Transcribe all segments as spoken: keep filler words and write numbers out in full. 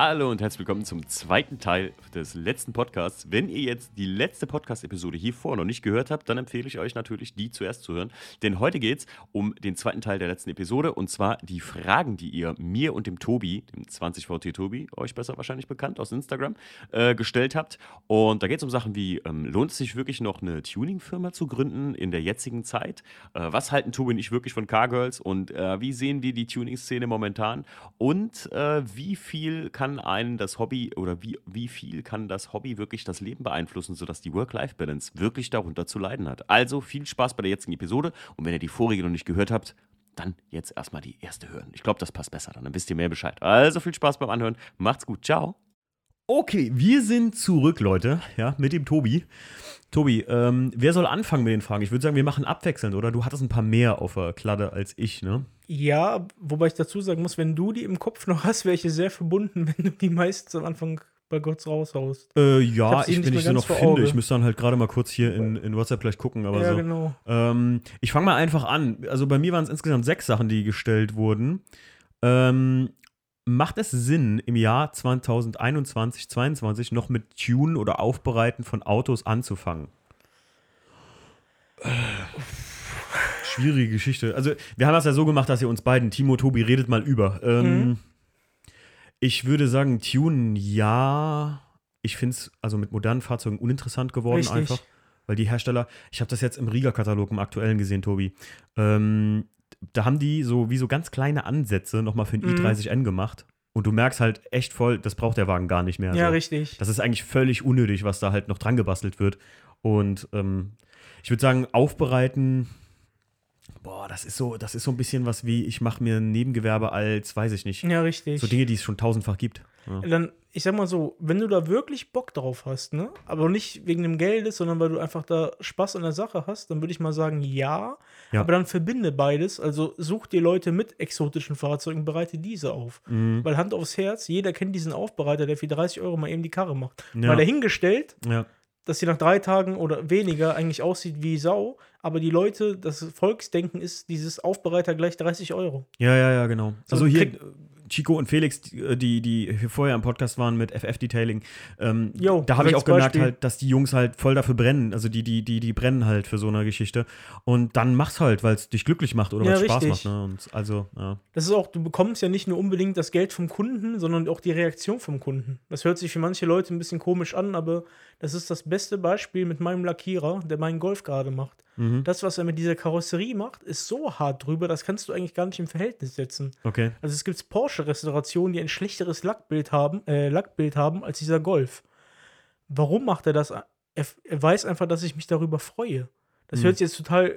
Hallo und herzlich willkommen zum zweiten Teil des letzten Podcasts. Wenn ihr jetzt die letzte Podcast-Episode hier vorher noch nicht gehört habt, dann empfehle ich euch natürlich, die zuerst zu hören. Denn heute geht es um den zweiten Teil der letzten Episode und zwar die Fragen, die ihr mir und dem Tobi, dem zwanzig V T-Tobi, euch besser wahrscheinlich bekannt aus Instagram, äh, gestellt habt. Und da geht es um Sachen wie, ähm, lohnt es sich wirklich noch eine Tuning-Firma zu gründen in der jetzigen Zeit? Äh, was halten Tobi und ich wirklich von Cargirls und äh, wie sehen wir die Tuning-Szene momentan? Und äh, wie viel kann einen das Hobby oder wie, wie viel kann das Hobby wirklich das Leben beeinflussen, sodass die Work-Life-Balance wirklich darunter zu leiden hat. Also viel Spaß bei der jetzigen Episode und wenn ihr die vorige noch nicht gehört habt, dann jetzt erstmal die erste hören. Ich glaube, das passt besser, dann wisst ihr mehr Bescheid. Also viel Spaß beim Anhören, macht's gut, ciao. Okay, wir sind zurück, Leute, ja, mit dem Tobi. Tobi, ähm, wer soll anfangen mit den Fragen? Ich würde sagen, wir machen abwechselnd, oder? Du hattest ein paar mehr auf der Kladde als ich, ne? Ja, wobei ich dazu sagen muss, wenn du die im Kopf noch hast, wäre ich sehr verbunden, wenn du die meistens am Anfang bei Gott raushaust. Äh, ja, ich, wenn ich sie noch finde. Ich müsste dann halt gerade mal kurz hier in, in WhatsApp gleich gucken. Aber ja, so. Genau. Ähm, ich fange mal einfach an. Also bei mir waren es insgesamt sechs Sachen, die gestellt wurden. Ähm, Macht es Sinn, im Jahr zwanzig einundzwanzig, zwanzig zweiundzwanzig noch mit Tunen oder Aufbereiten von Autos anzufangen? Äh, schwierige Geschichte. Also, wir haben das ja so gemacht, dass ihr uns beiden, Timo, Tobi, redet mal über. Ähm, mhm. Ich würde sagen, Tunen, ja. Ich finde es also mit modernen Fahrzeugen uninteressant geworden. Richtig. Einfach. Weil die Hersteller, ich habe das jetzt im Riga-Katalog im aktuellen gesehen, Tobi. Ähm, Da haben die so wie so ganz kleine Ansätze nochmal für den mm. E dreißig N gemacht. Und du merkst halt echt voll, das braucht der Wagen gar nicht mehr. Ja, so. Richtig. Das ist eigentlich völlig unnötig, was da halt noch dran gebastelt wird. Und ähm, ich würde sagen, aufbereiten, boah, das ist so, das ist so ein bisschen was wie, ich mache mir ein Nebengewerbe als, weiß ich nicht. Ja, richtig. So Dinge, die es schon tausendfach gibt. Ja. Dann, ich sag mal so, wenn du da wirklich Bock drauf hast, ne, aber nicht wegen dem Geldes, sondern weil du einfach da Spaß an der Sache hast, dann würde ich mal sagen, ja, ja, aber dann verbinde beides, also such dir Leute mit exotischen Fahrzeugen, bereite diese auf, mhm. weil Hand aufs Herz, jeder kennt diesen Aufbereiter, der für dreißig Euro mal eben die Karre macht, ja. Mal dahingestellt, ja. dass sie nach drei Tagen oder weniger eigentlich aussieht wie Sau, aber die Leute, das Volksdenken ist dieses Aufbereiter gleich dreißig Euro. Ja, ja, ja, genau. So, also hier krieg- Chico und Felix, die, die vorher im Podcast waren mit F F-Detailing, ähm, Yo, da habe ich auch gemerkt, halt, dass die Jungs halt voll dafür brennen. Also die, die, die, die brennen halt für so eine Geschichte. Und dann mach's halt, weil es dich glücklich macht oder ja, weil es Spaß macht. Ne? Und also, ja. Das ist auch, du bekommst ja nicht nur unbedingt das Geld vom Kunden, sondern auch die Reaktion vom Kunden. Das hört sich für manche Leute ein bisschen komisch an, aber das ist das beste Beispiel mit meinem Lackierer, der meinen Golf gerade macht. Mhm. Das, was er mit dieser Karosserie macht, ist so hart drüber, das kannst du eigentlich gar nicht im Verhältnis setzen. Okay. Also es gibt Porsche-Restaurationen, die ein schlechteres Lackbild haben, äh, Lackbild haben als dieser Golf. Warum macht er das? Er, er weiß einfach, dass ich mich darüber freue. Das mhm. hört sich jetzt total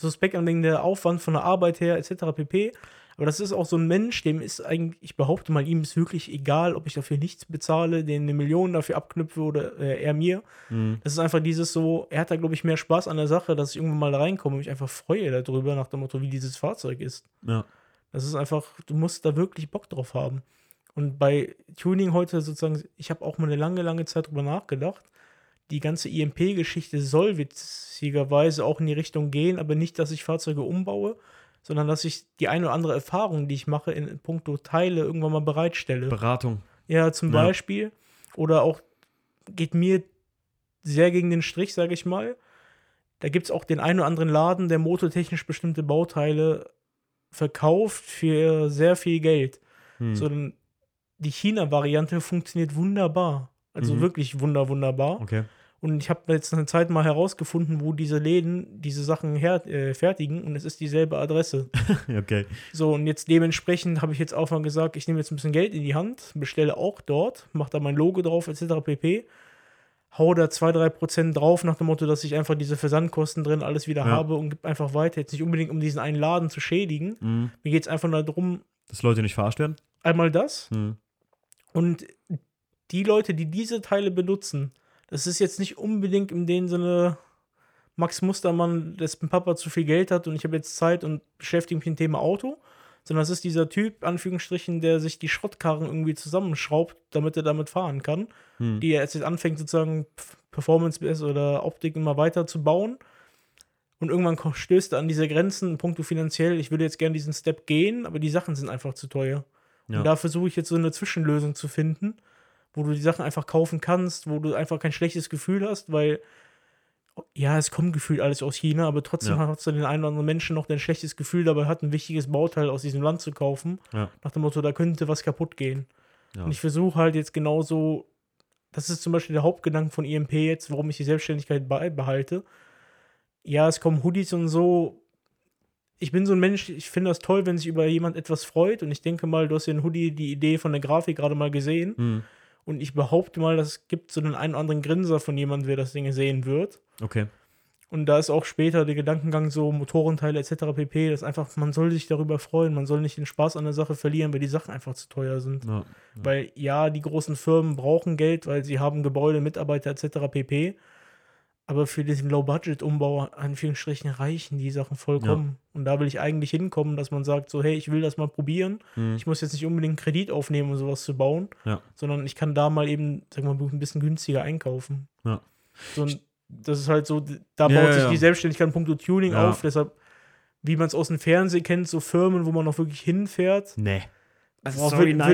suspekt an, wegen der Aufwand von der Arbeit her et cetera pp. Aber das ist auch so ein Mensch, dem ist eigentlich, ich behaupte mal, ihm ist wirklich egal, ob ich dafür nichts bezahle, den eine Million dafür abknüpfe oder äh, er mir. Mhm. Das ist einfach dieses so, er hat da, glaube ich, mehr Spaß an der Sache, dass ich irgendwann mal reinkomme und mich einfach freue darüber, nach dem Motto, wie dieses Fahrzeug ist. Ja. Das ist einfach, du musst da wirklich Bock drauf haben. Und bei Tuning heute sozusagen, ich habe auch mal eine lange, lange Zeit drüber nachgedacht, die ganze I M P-Geschichte soll witzigerweise auch in die Richtung gehen, aber nicht, dass ich Fahrzeuge umbaue, sondern dass ich die eine oder andere Erfahrung, die ich mache, in puncto Teile irgendwann mal bereitstelle. Beratung. Ja, zum ja. Beispiel. Oder auch, geht mir sehr gegen den Strich, sage ich mal. Da gibt es auch den einen oder anderen Laden, der motortechnisch bestimmte Bauteile verkauft für sehr viel Geld. Hm. So, die China-Variante funktioniert wunderbar. Also mhm. wirklich wunder, wunderbar. Okay. Und ich habe jetzt eine Zeit mal herausgefunden, wo diese Läden diese Sachen her- äh, fertigen und es ist dieselbe Adresse. Okay. So, und jetzt dementsprechend habe ich jetzt auch mal gesagt, ich nehme jetzt ein bisschen Geld in die Hand, bestelle auch dort, mache da mein Logo drauf et cetera pp. Hau da zwei bis drei Prozent drauf nach dem Motto, dass ich einfach diese Versandkosten drin alles wieder ja. habe und gebe einfach weiter. Jetzt nicht unbedingt, um diesen einen Laden zu schädigen. Mhm. Mir geht es einfach nur darum, dass Leute nicht verarscht werden. Einmal das. Mhm. Und die Leute, die diese Teile benutzen, das ist jetzt nicht unbedingt in dem Sinne, Max Mustermann, dass mein Papa zu viel Geld hat und ich habe jetzt Zeit und beschäftige mich mit dem Thema Auto, sondern das ist dieser Typ, Anführungsstrichen, der sich die Schrottkarren irgendwie zusammenschraubt, damit er damit fahren kann, hm. die er jetzt anfängt sozusagen Performance oder Optik immer weiter zu bauen und irgendwann stößt er an diese Grenzen, punkto finanziell, ich würde jetzt gerne diesen Step gehen, aber die Sachen sind einfach zu teuer. Ja. Und da versuche ich jetzt so eine Zwischenlösung zu finden, wo du die Sachen einfach kaufen kannst, wo du einfach kein schlechtes Gefühl hast, weil ja, es kommt gefühlt alles aus China, aber trotzdem ja. hat du den einen oder anderen Menschen noch ein schlechtes Gefühl dabei hat, ein wichtiges Bauteil aus diesem Land zu kaufen, ja. nach dem Motto, da könnte was kaputt gehen. Ja. Und ich versuche halt jetzt genauso, das ist zum Beispiel der Hauptgedanke von I M P jetzt, warum ich die Selbstständigkeit beibehalte. Ja, es kommen Hoodies und so. Ich bin so ein Mensch, ich finde das toll, wenn sich über jemand etwas freut und ich denke mal, du hast ja in Hoodie die Idee von der Grafik gerade mal gesehen. Mhm. Und ich behaupte mal, das gibt so den einen oder anderen Grinser von jemandem, der das Ding sehen wird. Okay. Und da ist auch später der Gedankengang so, Motorenteile et cetera pp., dass einfach, man soll sich darüber freuen, man soll nicht den Spaß an der Sache verlieren, weil die Sachen einfach zu teuer sind. Ja, ja. Weil ja, die großen Firmen brauchen Geld, weil sie haben Gebäude, Mitarbeiter et cetera pp., aber für diesen Low-Budget-Umbau, an vielen Strichen, reichen die Sachen vollkommen. Ja. Und da will ich eigentlich hinkommen, dass man sagt so, hey, ich will das mal probieren. Mhm. Ich muss jetzt nicht unbedingt einen Kredit aufnehmen, um sowas zu bauen, ja. sondern ich kann da mal eben, sag mal, ein bisschen günstiger einkaufen. Ja. So, das ist halt so, da ja, baut ja, sich ja. die Selbstständigkeit in puncto Tuning ja. auf. Deshalb, wie man es aus dem Fernsehen kennt, so Firmen, wo man noch wirklich hinfährt. Nee. Also, sorry, wird, nein.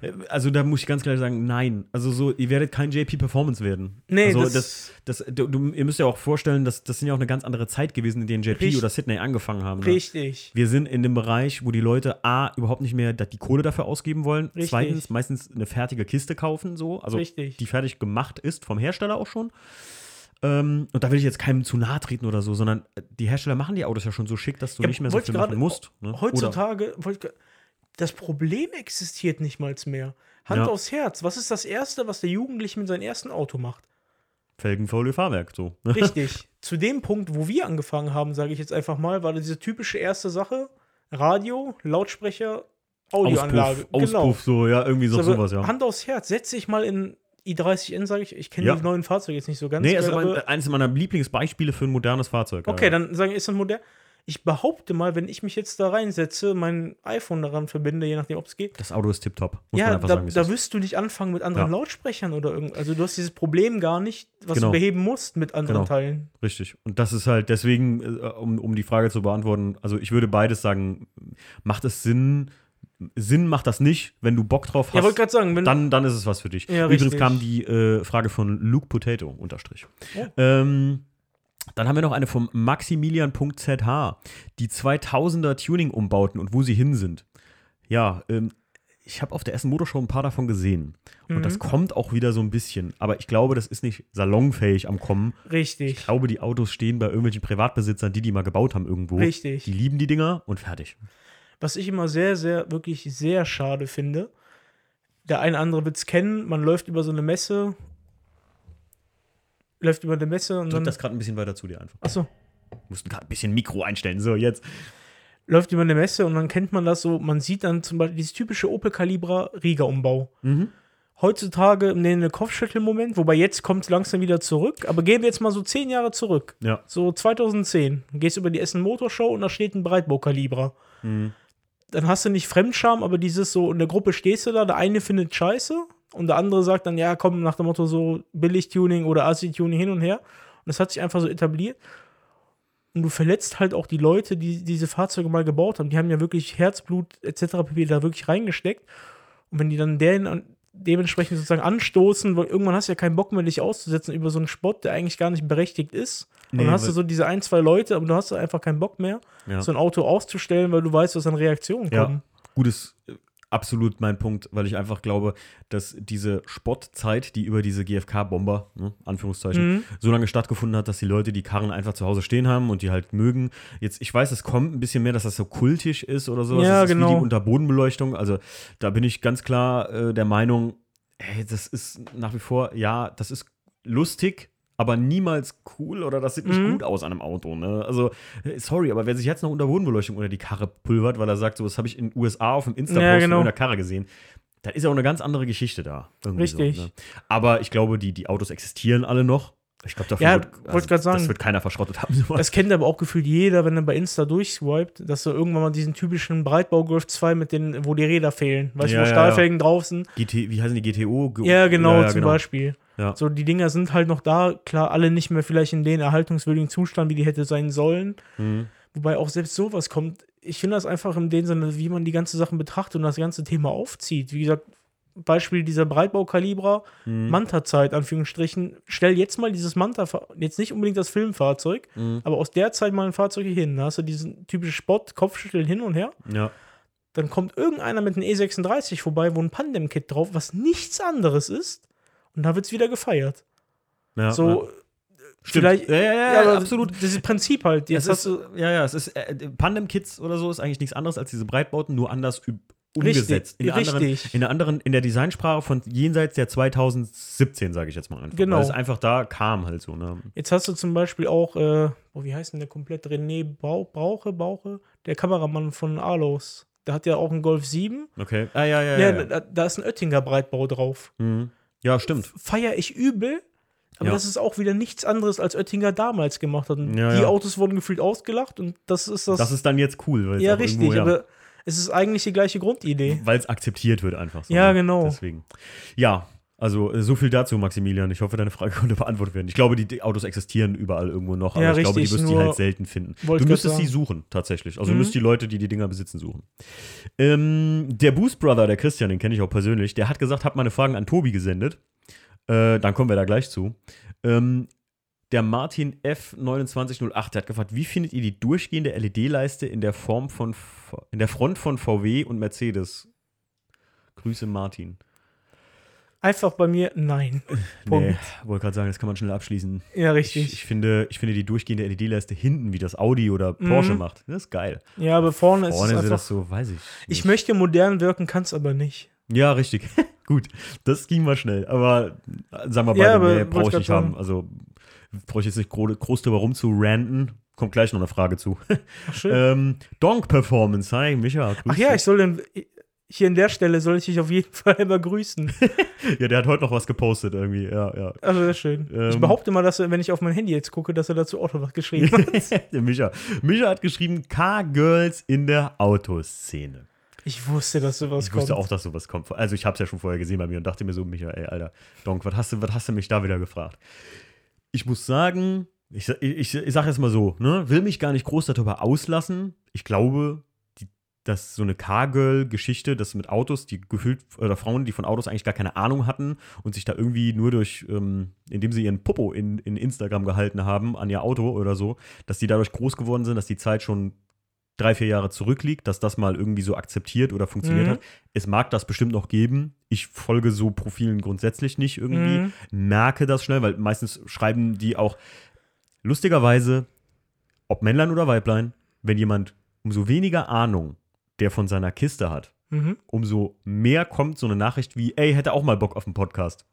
Wird, nee. Also da muss ich ganz klar sagen, nein. Also so, ihr werdet kein J P Performance werden. Nee, also das, das, das du, du, ihr müsst ja auch vorstellen, dass das sind ja auch eine ganz andere Zeit gewesen, in denen J P richtig, oder Sydney angefangen haben. Ne? Richtig. Wir sind in dem Bereich, wo die Leute A, überhaupt nicht mehr die Kohle dafür ausgeben wollen. Richtig. Zweitens, meistens eine fertige Kiste kaufen, so. Also richtig. Die fertig gemacht ist, vom Hersteller auch schon. Und da will ich jetzt keinem zu nahe treten oder so, sondern die Hersteller machen die Autos ja schon so schick, dass du ja, nicht mehr so viel machen musst. Ne? Heutzutage, wollte das Problem existiert nicht mal mehr. Hand ja. aufs Herz. Was ist das Erste, was der Jugendliche mit seinem ersten Auto macht? Felgenfaule Fahrwerk, so. Richtig. Zu dem Punkt, wo wir angefangen haben, sage ich jetzt einfach mal, war diese typische erste Sache, Radio, Lautsprecher, Audioanlage. Auspuff, genau. Auspuff so, ja, irgendwie so also, sowas, ja. Hand aufs Herz, setz dich mal in i dreißig N, sage ich. Ich kenne ja. die neuen Fahrzeuge jetzt nicht so ganz. Nee, ist aber eines meiner Lieblingsbeispiele für ein modernes Fahrzeug. Okay, ja. dann sagen, ist das modern? Ich behaupte mal, wenn ich mich jetzt da reinsetze, mein iPhone daran verbinde, je nachdem, ob es geht. Das Auto ist tipptopp. Muss ja, man einfach da, sagen, da wirst du nicht anfangen mit anderen ja. Lautsprechern oder irgendwas. Also du hast dieses Problem gar nicht, was genau. du beheben musst mit anderen genau. Teilen. Richtig. Und das ist halt deswegen, um, um die Frage zu beantworten, also ich würde beides sagen, macht es Sinn, Sinn macht das nicht, wenn du Bock drauf hast, ja, sagen, wenn dann, dann ist es was für dich. Ja, übrigens richtig. Kam die äh, Frage von Luke Potato unterstrich. Oh. Ähm, dann haben wir noch eine vom Maximilian.zh, die zweitausender Tuning-Umbauten und wo sie hin sind. Ja, ähm, ich habe auf der Essen-Motorshow ein paar davon gesehen. Und mhm. das kommt auch wieder so ein bisschen. Aber ich glaube, das ist nicht salonfähig am Kommen. Richtig. Ich glaube, die Autos stehen bei irgendwelchen Privatbesitzern, die die mal gebaut haben irgendwo. Richtig. Die lieben die Dinger und fertig. Was ich immer sehr, sehr, wirklich sehr schade finde, der eine oder andere wird es kennen, man läuft über so eine Messe, läuft über eine Messe und drück dann das gerade ein bisschen weiter zu dir einfach. Achso. Wir mussten gerade ein bisschen Mikro einstellen, so jetzt. Läuft über eine Messe und dann kennt man das so, man sieht dann zum Beispiel dieses typische Opel-Calibra-Riga-Umbau. Mhm. Heutzutage nehmen wir einen Kopfschüttelmoment, wobei jetzt kommt es langsam wieder zurück, aber gehen wir jetzt mal so zehn Jahre zurück. Ja. So zwanzig zehn. Dann gehst du über die Essen-Motorshow und da steht ein Breitbau-Calibra. Mhm. Dann hast du nicht Fremdscham, aber dieses so, in der Gruppe stehst du da, der eine findet Scheiße und der andere sagt dann, ja komm, nach dem Motto so Billig-Tuning oder Assi-Tuning hin und her. Und das hat sich einfach so etabliert. Und du verletzt halt auch die Leute, die diese Fahrzeuge mal gebaut haben. Die haben ja wirklich Herzblut et cetera pp. Da wirklich reingesteckt. Und wenn die dann deren dementsprechend sozusagen anstoßen, weil irgendwann hast du ja keinen Bock mehr, dich auszusetzen über so einen Spott, der eigentlich gar nicht berechtigt ist. Und nee, dann hast du so diese ein, zwei Leute, aber du hast einfach keinen Bock mehr, ja. so ein Auto auszustellen, weil du weißt, was an Reaktionen ja. kommen. Gut, ist absolut mein Punkt, weil ich einfach glaube, dass diese Spottzeit, die über diese G F K-Bomber, ne, Anführungszeichen, mhm. so lange stattgefunden hat, dass die Leute die Karren einfach zu Hause stehen haben und die halt mögen. Jetzt, ich weiß, es kommt ein bisschen mehr, dass das so kultisch ist oder sowas. Ja, das ist genau. wie die Unterbodenbeleuchtung. Also da bin ich ganz klar äh, der Meinung, hey, das ist nach wie vor, ja, das ist lustig, aber niemals cool oder das sieht nicht mhm. gut aus an einem Auto. Ne? Also, sorry, aber wer sich jetzt noch Unterbodenbeleuchtung unter die Karre pulvert, weil er sagt, so, das habe ich in den U S A auf dem Insta-Post ja, genau. in der Karre gesehen, dann ist ja auch eine ganz andere Geschichte da. Richtig. So, ne? Aber ich glaube, die, die Autos existieren alle noch. Ich glaube, dafür ja, wird, also, das sagen, wird keiner verschrottet haben. So das kennt aber auch gefühlt jeder, wenn er bei Insta durchswiped, dass du irgendwann mal diesen typischen Breitbau-Golf zwei mit den, wo die Räder fehlen. Weißt ja, du, wo ja, Stahlfelgen ja. drauf sind. G T, wie heißen die? G T O? Ja, genau, ja, ja, zum genau. Beispiel. Ja. So, die Dinger sind halt noch da. Klar, alle nicht mehr vielleicht in den erhaltungswürdigen Zustand, wie die hätte sein sollen. Mhm. Wobei auch selbst sowas kommt. ich finde das einfach in dem Sinne, wie man die ganzen Sachen betrachtet und das ganze Thema aufzieht. Wie gesagt, Beispiel dieser Breitbau-Calibra, mhm. Manta-Zeit, Anführungsstrichen. Stell jetzt mal dieses Manta, jetzt nicht unbedingt das Filmfahrzeug, mhm. aber aus der Zeit mal ein Fahrzeug hier hin. Da hast du diesen typischen Spot, Kopfschütteln hin und her. Ja. Dann kommt irgendeiner mit einem E sechsunddreißig vorbei, wo ein Pandem-Kit drauf, was nichts anderes ist. Und da wird es wieder gefeiert. Ja, so, ja. Stimmt. Vielleicht, ja, ja, ja, ja, ja, absolut. Das ist Prinzip halt. Jetzt es hast ist, du, ja, ja, es ist äh, Pandem-Kits oder so ist eigentlich nichts anderes als diese Breitbauten, nur anders üb- umgesetzt. Richtig, in anderen, richtig. In der anderen, in der Designsprache von jenseits der zwanzig siebzehn, sage ich jetzt mal einfach. Genau. Weil es einfach da kam halt so. Ne? Jetzt hast du zum Beispiel auch, äh, oh, wie heißt denn der komplett? René Bauche, Bauche, Bauche, der Kameramann von Arlos. Der hat ja auch einen Golf sieben. Okay. Ah, ja, ja, ja. ja, ja. Da, da ist ein Oettinger Breitbau drauf. Mhm. Ja, stimmt. Feiere ich übel. Aber ja. das ist auch wieder nichts anderes, als Oettinger damals gemacht hat. Und ja, die ja. Autos wurden gefühlt ausgelacht und das ist das. Das ist dann jetzt cool. Weil ja, richtig, irgendwo, ja. aber es ist eigentlich die gleiche Grundidee. Weil es akzeptiert wird einfach so. Ja, genau. Deswegen. Ja, also so viel dazu, Maximilian. Ich hoffe, deine Frage konnte beantwortet werden. Ich glaube, die Autos existieren überall irgendwo noch, aber ja, ich richtig, glaube, die wirst du halt selten finden. Du müsstest sie suchen, tatsächlich. Also mhm. du müsst die Leute, die die Dinger besitzen, suchen. Ähm, der Boost Brother, der Christian, den kenne ich auch persönlich, der hat gesagt, hab meine Fragen an Tobi gesendet. Äh, dann kommen wir da gleich zu. Ähm, der Martin F neunundzwanzig null acht, der hat gefragt, wie findet ihr die durchgehende L E D-Leiste in der Form von v- in der Front von V W und Mercedes? Grüße, Martin. Einfach bei mir, nein. Punkt. Nee, wollte gerade sagen, das kann man schnell abschließen. Ja, richtig. Ich, ich, finde, ich finde die durchgehende L E D-Leiste hinten, wie das Audi oder Porsche mhm. macht, das ist geil. Ja, aber vorne, vorne ist es Vorne ist einfach, das so, weiß ich nicht. Ich möchte modern wirken, kann es aber nicht. Ja, richtig. Gut, das ging mal schnell. Aber sagen wir beide, mehr ja, brauche ich nicht haben. Also brauche ich jetzt nicht groß, groß drüber rum zu ranten. Kommt gleich noch eine Frage zu. Ach, schön. ähm, Donk-Performance. Hi, Micha. Ach ja, ich soll den, hier an der Stelle soll ich dich auf jeden Fall immer grüßen. Ja, der hat heute noch was gepostet irgendwie. Ja, ja. Also, das ist schön. Ähm, ich behaupte mal, dass er, wenn ich auf mein Handy jetzt gucke, dass er dazu auch noch was geschrieben hat. Micha. Micha hat geschrieben, Cargirls in der Autoszene. Ich wusste, dass sowas kommt. Ich wusste kommt. auch, dass sowas kommt. Also ich habe es ja schon vorher gesehen bei mir und dachte mir so, Micha, ey, Alter, Donk, was hast du, was hast du mich da wieder gefragt? Ich muss sagen, ich, ich, ich sage jetzt mal so, ne, will mich gar nicht groß darüber auslassen. Ich glaube, die, dass so eine Car-Girl-Geschichte, das mit Autos, die gefühlt, oder Frauen, die von Autos eigentlich gar keine Ahnung hatten und sich da irgendwie nur durch, ähm, indem sie ihren Popo in, in Instagram gehalten haben, an ihr Auto oder so, dass die dadurch groß geworden sind, dass die Zeit schon drei, vier Jahre zurückliegt, dass das mal irgendwie so akzeptiert oder funktioniert mhm. hat. Es mag das bestimmt noch geben. Ich folge so Profilen grundsätzlich nicht irgendwie, mhm. merke das schnell, weil meistens schreiben die auch lustigerweise, ob Männlein oder Weiblein, wenn jemand umso weniger Ahnung der von seiner Kiste hat, mhm. umso mehr kommt so eine Nachricht wie, ey, hätte auch mal Bock auf einen Podcast.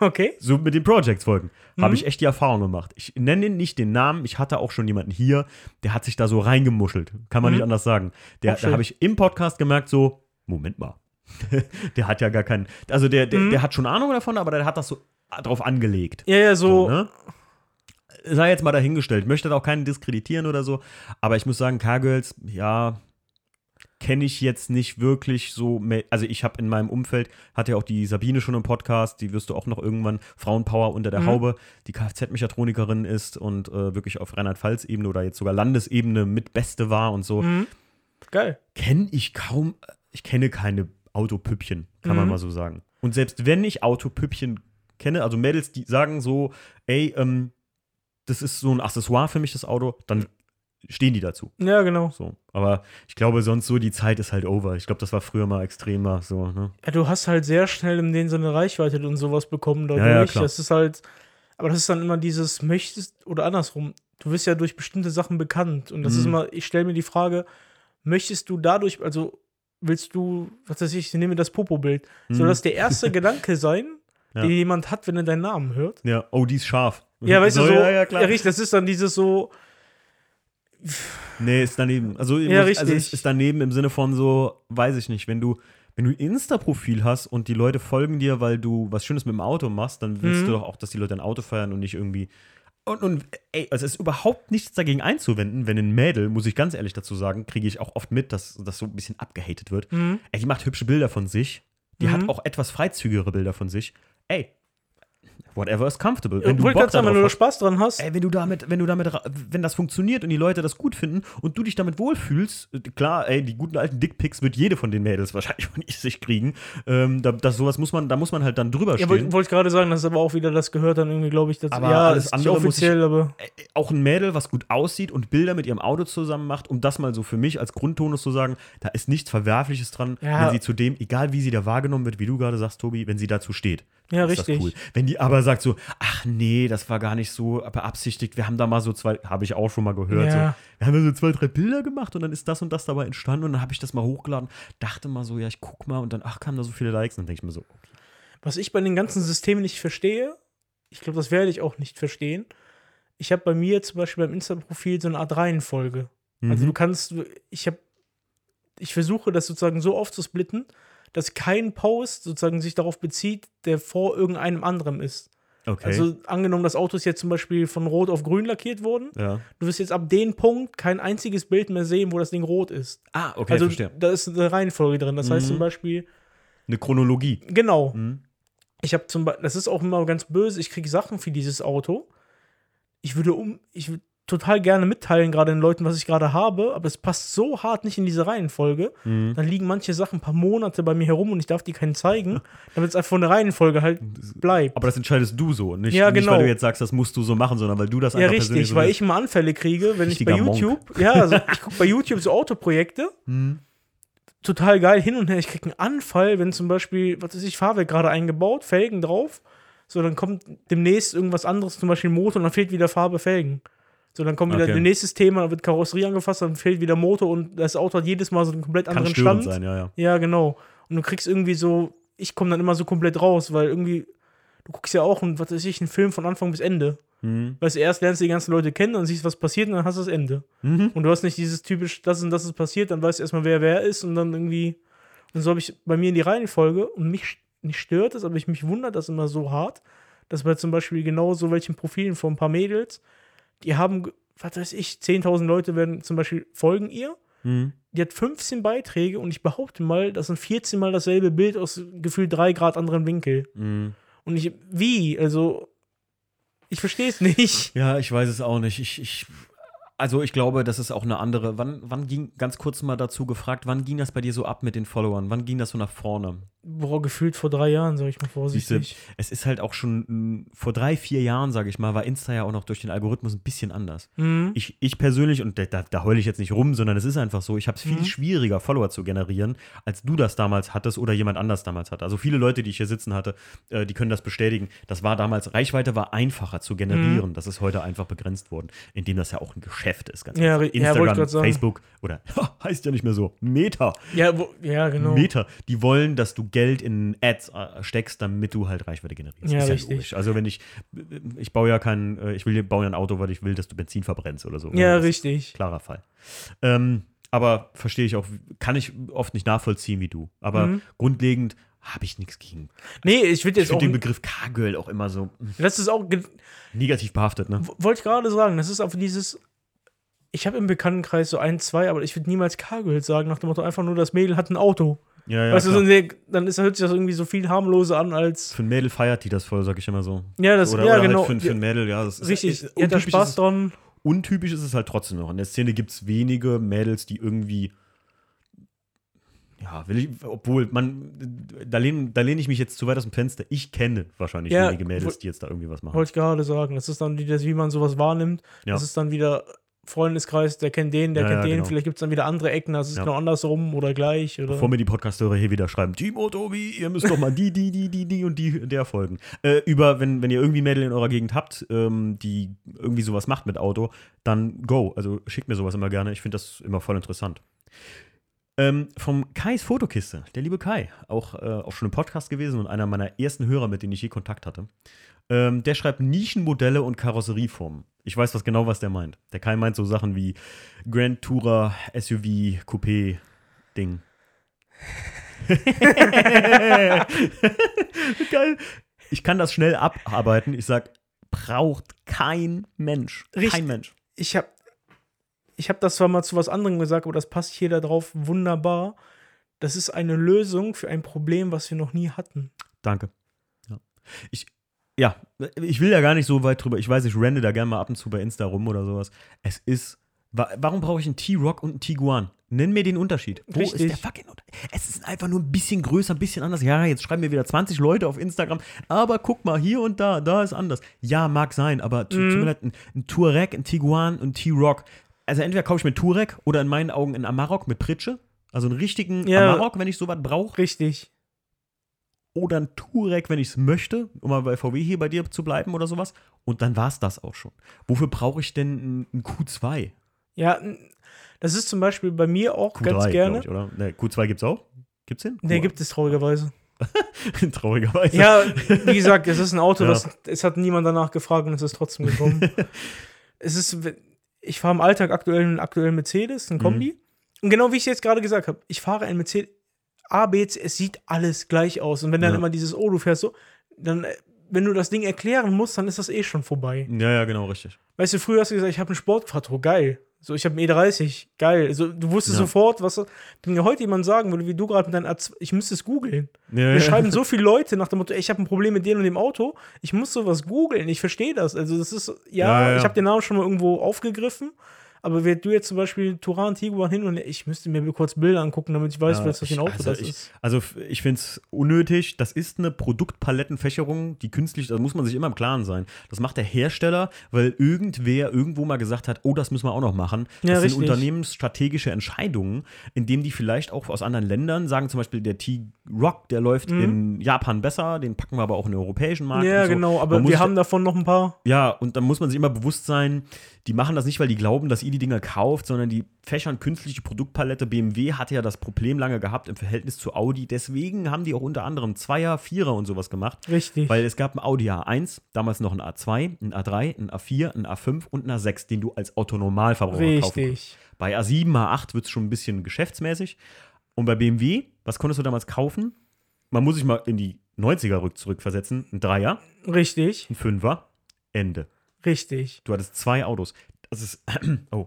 Okay. So mit den Projects-Folgen mhm. habe ich echt die Erfahrung gemacht. Ich nenne nicht den Namen, ich hatte auch schon jemanden hier, der hat sich da so reingemuschelt. Kann man mhm. nicht anders sagen. Der, da habe ich im Podcast gemerkt so, Moment mal, der hat ja gar keinen, also der, der, mhm. der hat schon Ahnung davon, aber der hat das so drauf angelegt. Ja, ja, so. so ne? Sei jetzt mal dahingestellt. Möchte da auch keinen diskreditieren oder so. Aber ich muss sagen, Cargirls, ja, kenne ich jetzt nicht wirklich so mehr. Also ich habe in meinem Umfeld, hatte ja auch die Sabine schon im Podcast, die wirst du auch noch irgendwann, Frauenpower unter der mhm. Haube, die Kfz-Mechatronikerin ist und äh, wirklich auf Rheinland-Pfalz-Ebene oder jetzt sogar Landesebene mit Beste war und so. Mhm. Geil. Kenne ich kaum, ich kenne keine Autopüppchen, kann mhm. man mal so sagen. Und selbst wenn ich Autopüppchen kenne, also Mädels, die sagen so, ey, ähm, das ist so ein Accessoire für mich, das Auto, dann stehen die dazu. Ja, genau. So. Aber ich glaube, sonst so, die Zeit ist halt over. Ich glaube, das war früher mal extremer. So, ne? Ja, du hast halt sehr schnell in denen so eine Reichweite und sowas bekommen. Dadurch. Ja, ja, klar. Das ist halt, aber das ist dann immer dieses, möchtest, oder andersrum, du wirst ja durch bestimmte Sachen bekannt. Und das mhm. ist immer, ich stelle mir die Frage, möchtest du dadurch, also willst du, was weiß ich, ich nehme das Popo-Bild, mhm. soll das der erste Gedanke sein, ja. den jemand hat, wenn er deinen Namen hört? Ja, oh, die ist scharf. Ja, weißt so, du, so, ja, ja, klar. Ja, richtig, das ist dann dieses so, nee, ist daneben. Also, ja, richtig. Also ist, ist daneben im Sinne von so, weiß ich nicht, wenn du, wenn du ein Insta-Profil hast und die Leute folgen dir, weil du was Schönes mit dem Auto machst, dann willst mhm. du doch auch, dass die Leute ein Auto feiern und nicht irgendwie. Und, und ey, also es ist überhaupt nichts dagegen einzuwenden, wenn ein Mädel, muss ich ganz ehrlich dazu sagen, kriege ich auch oft mit, dass das so ein bisschen abgehatet wird. Mhm. Ey, die macht hübsche Bilder von sich. Die mhm. hat auch etwas freizügigere Bilder von sich. Ey, whatever is comfortable. Wenn und du Bock sagen, wenn du hast, Spaß dran hast. Ey, wenn du damit, wenn du damit, wenn das funktioniert und die Leute das gut finden und du dich damit wohlfühlst, klar, ey, die guten alten Dickpics wird jede von den Mädels wahrscheinlich von sich kriegen. Ähm, da, das, sowas muss man, da muss man halt dann drüber stehen. Ja, wollte ich gerade sagen, das ist aber auch wieder, das gehört dann irgendwie, glaube ich, dazu. Aber ja, alles andere offiziell, ich, aber ey, auch ein Mädel, was gut aussieht und Bilder mit ihrem Auto zusammen macht, um das mal so für mich als Grundtonus zu sagen, da ist nichts Verwerfliches dran, ja. wenn sie zudem, egal wie sie da wahrgenommen wird, wie du gerade sagst, Tobi, wenn sie dazu steht. Ja, ist richtig. Das cool. Wenn die aber sagt so, ach nee, das war gar nicht so beabsichtigt, wir haben da mal so zwei, habe ich auch schon mal gehört, ja. so, wir haben da so zwei, drei Bilder gemacht und dann ist das und das dabei entstanden und dann habe ich das mal hochgeladen, dachte mal so, ja, ich guck mal und dann, ach, kamen da so viele Likes und dann denke ich mir so, okay. Was ich bei den ganzen Systemen nicht verstehe, ich glaube, das werde ich auch nicht verstehen, ich habe bei mir zum Beispiel beim Insta-Profil so eine A drei-Folge. Mhm. Also du kannst, ich habe, ich versuche das sozusagen so aufzusplitten, dass kein Post sozusagen sich darauf bezieht, der vor irgendeinem anderem ist. Okay. Also angenommen, das Auto ist jetzt zum Beispiel von Rot auf Grün lackiert worden. Ja. Du wirst jetzt ab dem Punkt kein einziges Bild mehr sehen, wo das Ding rot ist. Ah, okay, also, verstehe. Da ist eine Reihenfolge drin. Das mhm. heißt zum Beispiel eine Chronologie. Genau. Mhm. Ich habe zum Beispiel, das ist auch immer ganz böse, ich kriege Sachen für dieses Auto. Ich würde um, ich würde total gerne mitteilen, gerade den Leuten, was ich gerade habe, aber es passt so hart nicht in diese Reihenfolge. Mhm. Dann liegen manche Sachen ein paar Monate bei mir herum und ich darf die keinen zeigen, damit es einfach von der Reihenfolge halt bleibt. Aber das entscheidest du so, nicht, ja, genau. nicht weil du jetzt sagst, das musst du so machen, sondern weil du das ja, einfach persönlich... Ja, richtig, so weil ich immer Anfälle kriege, wenn ich bei YouTube... Monk. Ja, also ich gucke bei YouTube so Autoprojekte, mhm. total geil hin und her, ich kriege einen Anfall, wenn zum Beispiel, was weiß ich, Fahrwerk gerade eingebaut, Felgen drauf, so dann kommt demnächst irgendwas anderes, zum Beispiel Motor und dann fehlt wieder Farbe Felgen. So, dann kommt wieder okay. ein nächstes Thema, dann wird Karosserie angefasst, dann fehlt wieder Motor und das Auto hat jedes Mal so einen komplett anderen Stand. Kann störend sein, ja, ja. Ja, genau. Und du kriegst irgendwie so, ich komme dann immer so komplett raus, weil irgendwie, du guckst ja auch, einen, was weiß ich, einen Film von Anfang bis Ende. Mhm. Weißt du, erst lernst du die ganzen Leute kennen, dann siehst du, was passiert und dann hast du das Ende. Mhm. Und du hast nicht dieses typisch, das und das ist passiert, dann weißt du erstmal, wer wer ist und dann irgendwie, und so habe ich bei mir in die Reihenfolge und mich nicht stört das, aber ich mich wundert das immer so hart, dass bei zum Beispiel genau so welchen Profilen von ein paar Mädels, die haben, was weiß ich, zehntausend Leute werden zum Beispiel folgen ihr. Mhm. Die hat fünfzehn Beiträge und ich behaupte mal, das sind vierzehn Mal dasselbe Bild aus gefühlt drei Grad anderen Winkel. Mhm. Und ich, wie? Also, ich verstehe es nicht. Ja, ich weiß es auch nicht. Ich, ich, also, ich glaube, das ist auch eine andere. Wann, wann ging, ganz kurz mal dazu gefragt, wann ging das bei dir so ab mit den Followern? Wann ging das so nach vorne? Boah, gefühlt vor drei Jahren, sag ich mal vorsichtig. Siehste, es ist halt auch schon mh, vor drei, vier Jahren, sag ich mal, war Insta ja auch noch durch den Algorithmus ein bisschen anders. Mhm. Ich, ich persönlich, und da, da heule ich jetzt nicht rum, sondern es ist einfach so, ich habe es viel mhm. schwieriger, Follower zu generieren, als du das damals hattest oder jemand anders damals hatte. Also viele Leute, die ich hier sitzen hatte, äh, die können das bestätigen. Das war damals, Reichweite war einfacher zu generieren. Mhm. Das ist heute einfach begrenzt worden, indem das ja auch ein Geschäft ist. Ganz ja, Instagram, ja, Facebook oder, heißt ja nicht mehr so, Meta. Ja, wo, ja, genau. Meta. Die wollen, dass du Geld in Ads steckst, damit du halt Reichweite generierst. Ja, ist ja richtig. Logisch. Also wenn ich, ich baue ja kein, ich will baue ja ein Auto, weil ich will, dass du Benzin verbrennst oder so. Ja, das richtig. Klarer Fall. Ähm, aber verstehe ich auch, kann ich oft nicht nachvollziehen wie du. Aber mhm. grundlegend habe ich nichts gegen. Nee, ich würde jetzt ich auch den Begriff Cargirl auch immer so. Das ist auch ge- negativ behaftet, ne? Wollte ich gerade sagen, das ist auf dieses, ich habe im Bekanntenkreis so ein, zwei, aber ich würde niemals Cargirl sagen, nach dem Motto einfach nur, das Mädel hat ein Auto. Ja, ja, weißt du, so, dann ist, hört sich das irgendwie so viel harmloser an als. Für ein Mädel feiert die das voll, sag ich immer so. Ja, das oder, ja, oder genau. Halt für, für ein Mädel, ja. Das richtig, ist, ja, da Spaß ist, dran. Untypisch ist es halt trotzdem noch. In der Szene gibt es wenige Mädels, die irgendwie. Ja, will ich, obwohl, man, da lehne da lehn ich mich jetzt zu weit aus dem Fenster. Ich kenne wahrscheinlich ja, wenige Mädels, wo, die jetzt da irgendwie was machen. Wollte ich gerade sagen. Das ist dann wieder, wie man sowas wahrnimmt. Ja. Das ist dann wieder. Freundeskreis, der kennt den, der ja, kennt ja, den, genau. Vielleicht gibt es dann wieder andere Ecken, das ist ja. Genau andersrum oder gleich. Oder? Bevor mir die Podcast-Hörer hier wieder schreiben, Timo, Tobi, ihr müsst doch mal die, die, die, die, die und die der folgen. Äh, über, wenn, wenn ihr irgendwie Mädel in eurer Gegend habt, ähm, die irgendwie sowas macht mit Auto, dann go. Also schickt mir sowas immer gerne, ich finde das immer voll interessant. Ähm, vom Kais Fotokiste, der liebe Kai, auch, äh, auch schon im Podcast gewesen und einer meiner ersten Hörer, mit denen ich je Kontakt hatte. Ähm, der schreibt Nischenmodelle und Karosserieformen. Ich weiß was genau, was der meint. Der Kai meint so Sachen wie Grand Tourer, S U V, Coupé, Ding. Geil. Ich kann das schnell abarbeiten. Ich sag, braucht kein Mensch. Richtig. Kein Mensch. Ich hab, ich hab das zwar mal zu was anderem gesagt, aber das passt hier da drauf wunderbar. Das ist eine Lösung für ein Problem, was wir noch nie hatten. Danke. Ja. Ich Ja, ich will ja gar nicht so weit drüber. Ich weiß, ich rende da gerne mal ab und zu bei Insta rum oder sowas. Es ist. Warum brauche ich einen T-Roc und einen Tiguan? Nenn mir den Unterschied. Wo Richtig. ist der fucking Unterschied? Es ist einfach nur ein bisschen größer, ein bisschen anders. Ja, jetzt schreiben mir wieder zwanzig Leute auf Instagram. Aber guck mal, hier und da, da ist anders. Ja, mag sein, aber mm. tut mir leid, ein, ein Touareg, ein Tiguan und T-Roc. Also entweder kaufe ich mir einen Touareg oder in meinen Augen einen Amarok mit Pritsche. Also einen richtigen ja. Amarok, wenn ich sowas brauche. Richtig. Oder ein Touareg, wenn ich es möchte, um mal bei V W hier bei dir zu bleiben oder sowas. Und dann war es das auch schon. Wofür brauche ich denn einen Q zwei? Ja, das ist zum Beispiel bei mir auch Q drei, ganz gerne. Ich, oder? Ne, Q zwei gibt's auch? Gibt's den? Ne, gibt es traurigerweise. traurigerweise. Ja, wie gesagt, es ist ein Auto, ja. das, es hat niemand danach gefragt und es ist trotzdem gekommen. es ist, ich fahre im Alltag aktuell einen aktuellen Mercedes, einen Kombi. Mhm. Und genau wie ich es jetzt gerade gesagt habe, ich fahre einen Mercedes A, B, C, es sieht alles gleich aus. Und wenn dann ja. immer dieses, oh, du fährst so, dann, wenn du das Ding erklären musst, dann ist das eh schon vorbei. Ja, ja, genau, richtig. Weißt du, früher hast du gesagt, ich habe einen Sportquattro, geil. So, ich habe einen E dreißig, geil. Also, du wusstest ja. sofort, was. Wenn mir heute jemand sagen würde, wie du gerade mit deinem A zwei, ich müsste es googeln. Ja, Wir ja. schreiben so viele Leute nach dem Motto, ey, ich habe ein Problem mit dem und dem Auto, ich muss sowas googeln, ich verstehe das. Also, das ist, ja, ja, ja. ich habe den Namen schon mal irgendwo aufgegriffen. Aber wenn du jetzt zum Beispiel Touran, Tiguan hin und ich müsste mir kurz Bilder angucken, damit ich weiß, ja, was das für ein Auto also das ich, ist. Also ich finde es unnötig. Das ist eine Produktpalettenfächerung, die künstlich, da also muss man sich immer im Klaren sein. Das macht der Hersteller, weil irgendwer irgendwo mal gesagt hat, oh, das müssen wir auch noch machen. Das ja, sind richtig. Unternehmensstrategische Entscheidungen, indem die vielleicht auch aus anderen Ländern sagen, zum Beispiel der T-Roc, der läuft mhm. in Japan besser, den packen wir aber auch in den europäischen Markt. Ja, so. genau, aber wir haben davon noch ein paar. Ja, und dann muss man sich immer bewusst sein, die machen das nicht, weil die glauben, dass ihr die Dinger kauft, sondern die fächern künstliche Produktpalette. B M W hatte ja das Problem lange gehabt im Verhältnis zu Audi. Deswegen haben die auch unter anderem Zweier, Vierer und sowas gemacht. Richtig. Weil es gab ein Audi A eins, damals noch ein A zwei, ein A drei, ein A vier, ein A fünf und ein A sechs, den du als Autonormalverbraucher Richtig. kaufen kannst. Bei A sieben, A acht wird es schon ein bisschen geschäftsmäßig. Und bei B M W, was konntest du damals kaufen? Man muss sich mal in die neunziger zurückversetzen. Ein Dreier. Richtig. Ein Fünfer. Ende. Richtig. Du hattest zwei Autos. Das ist, oh,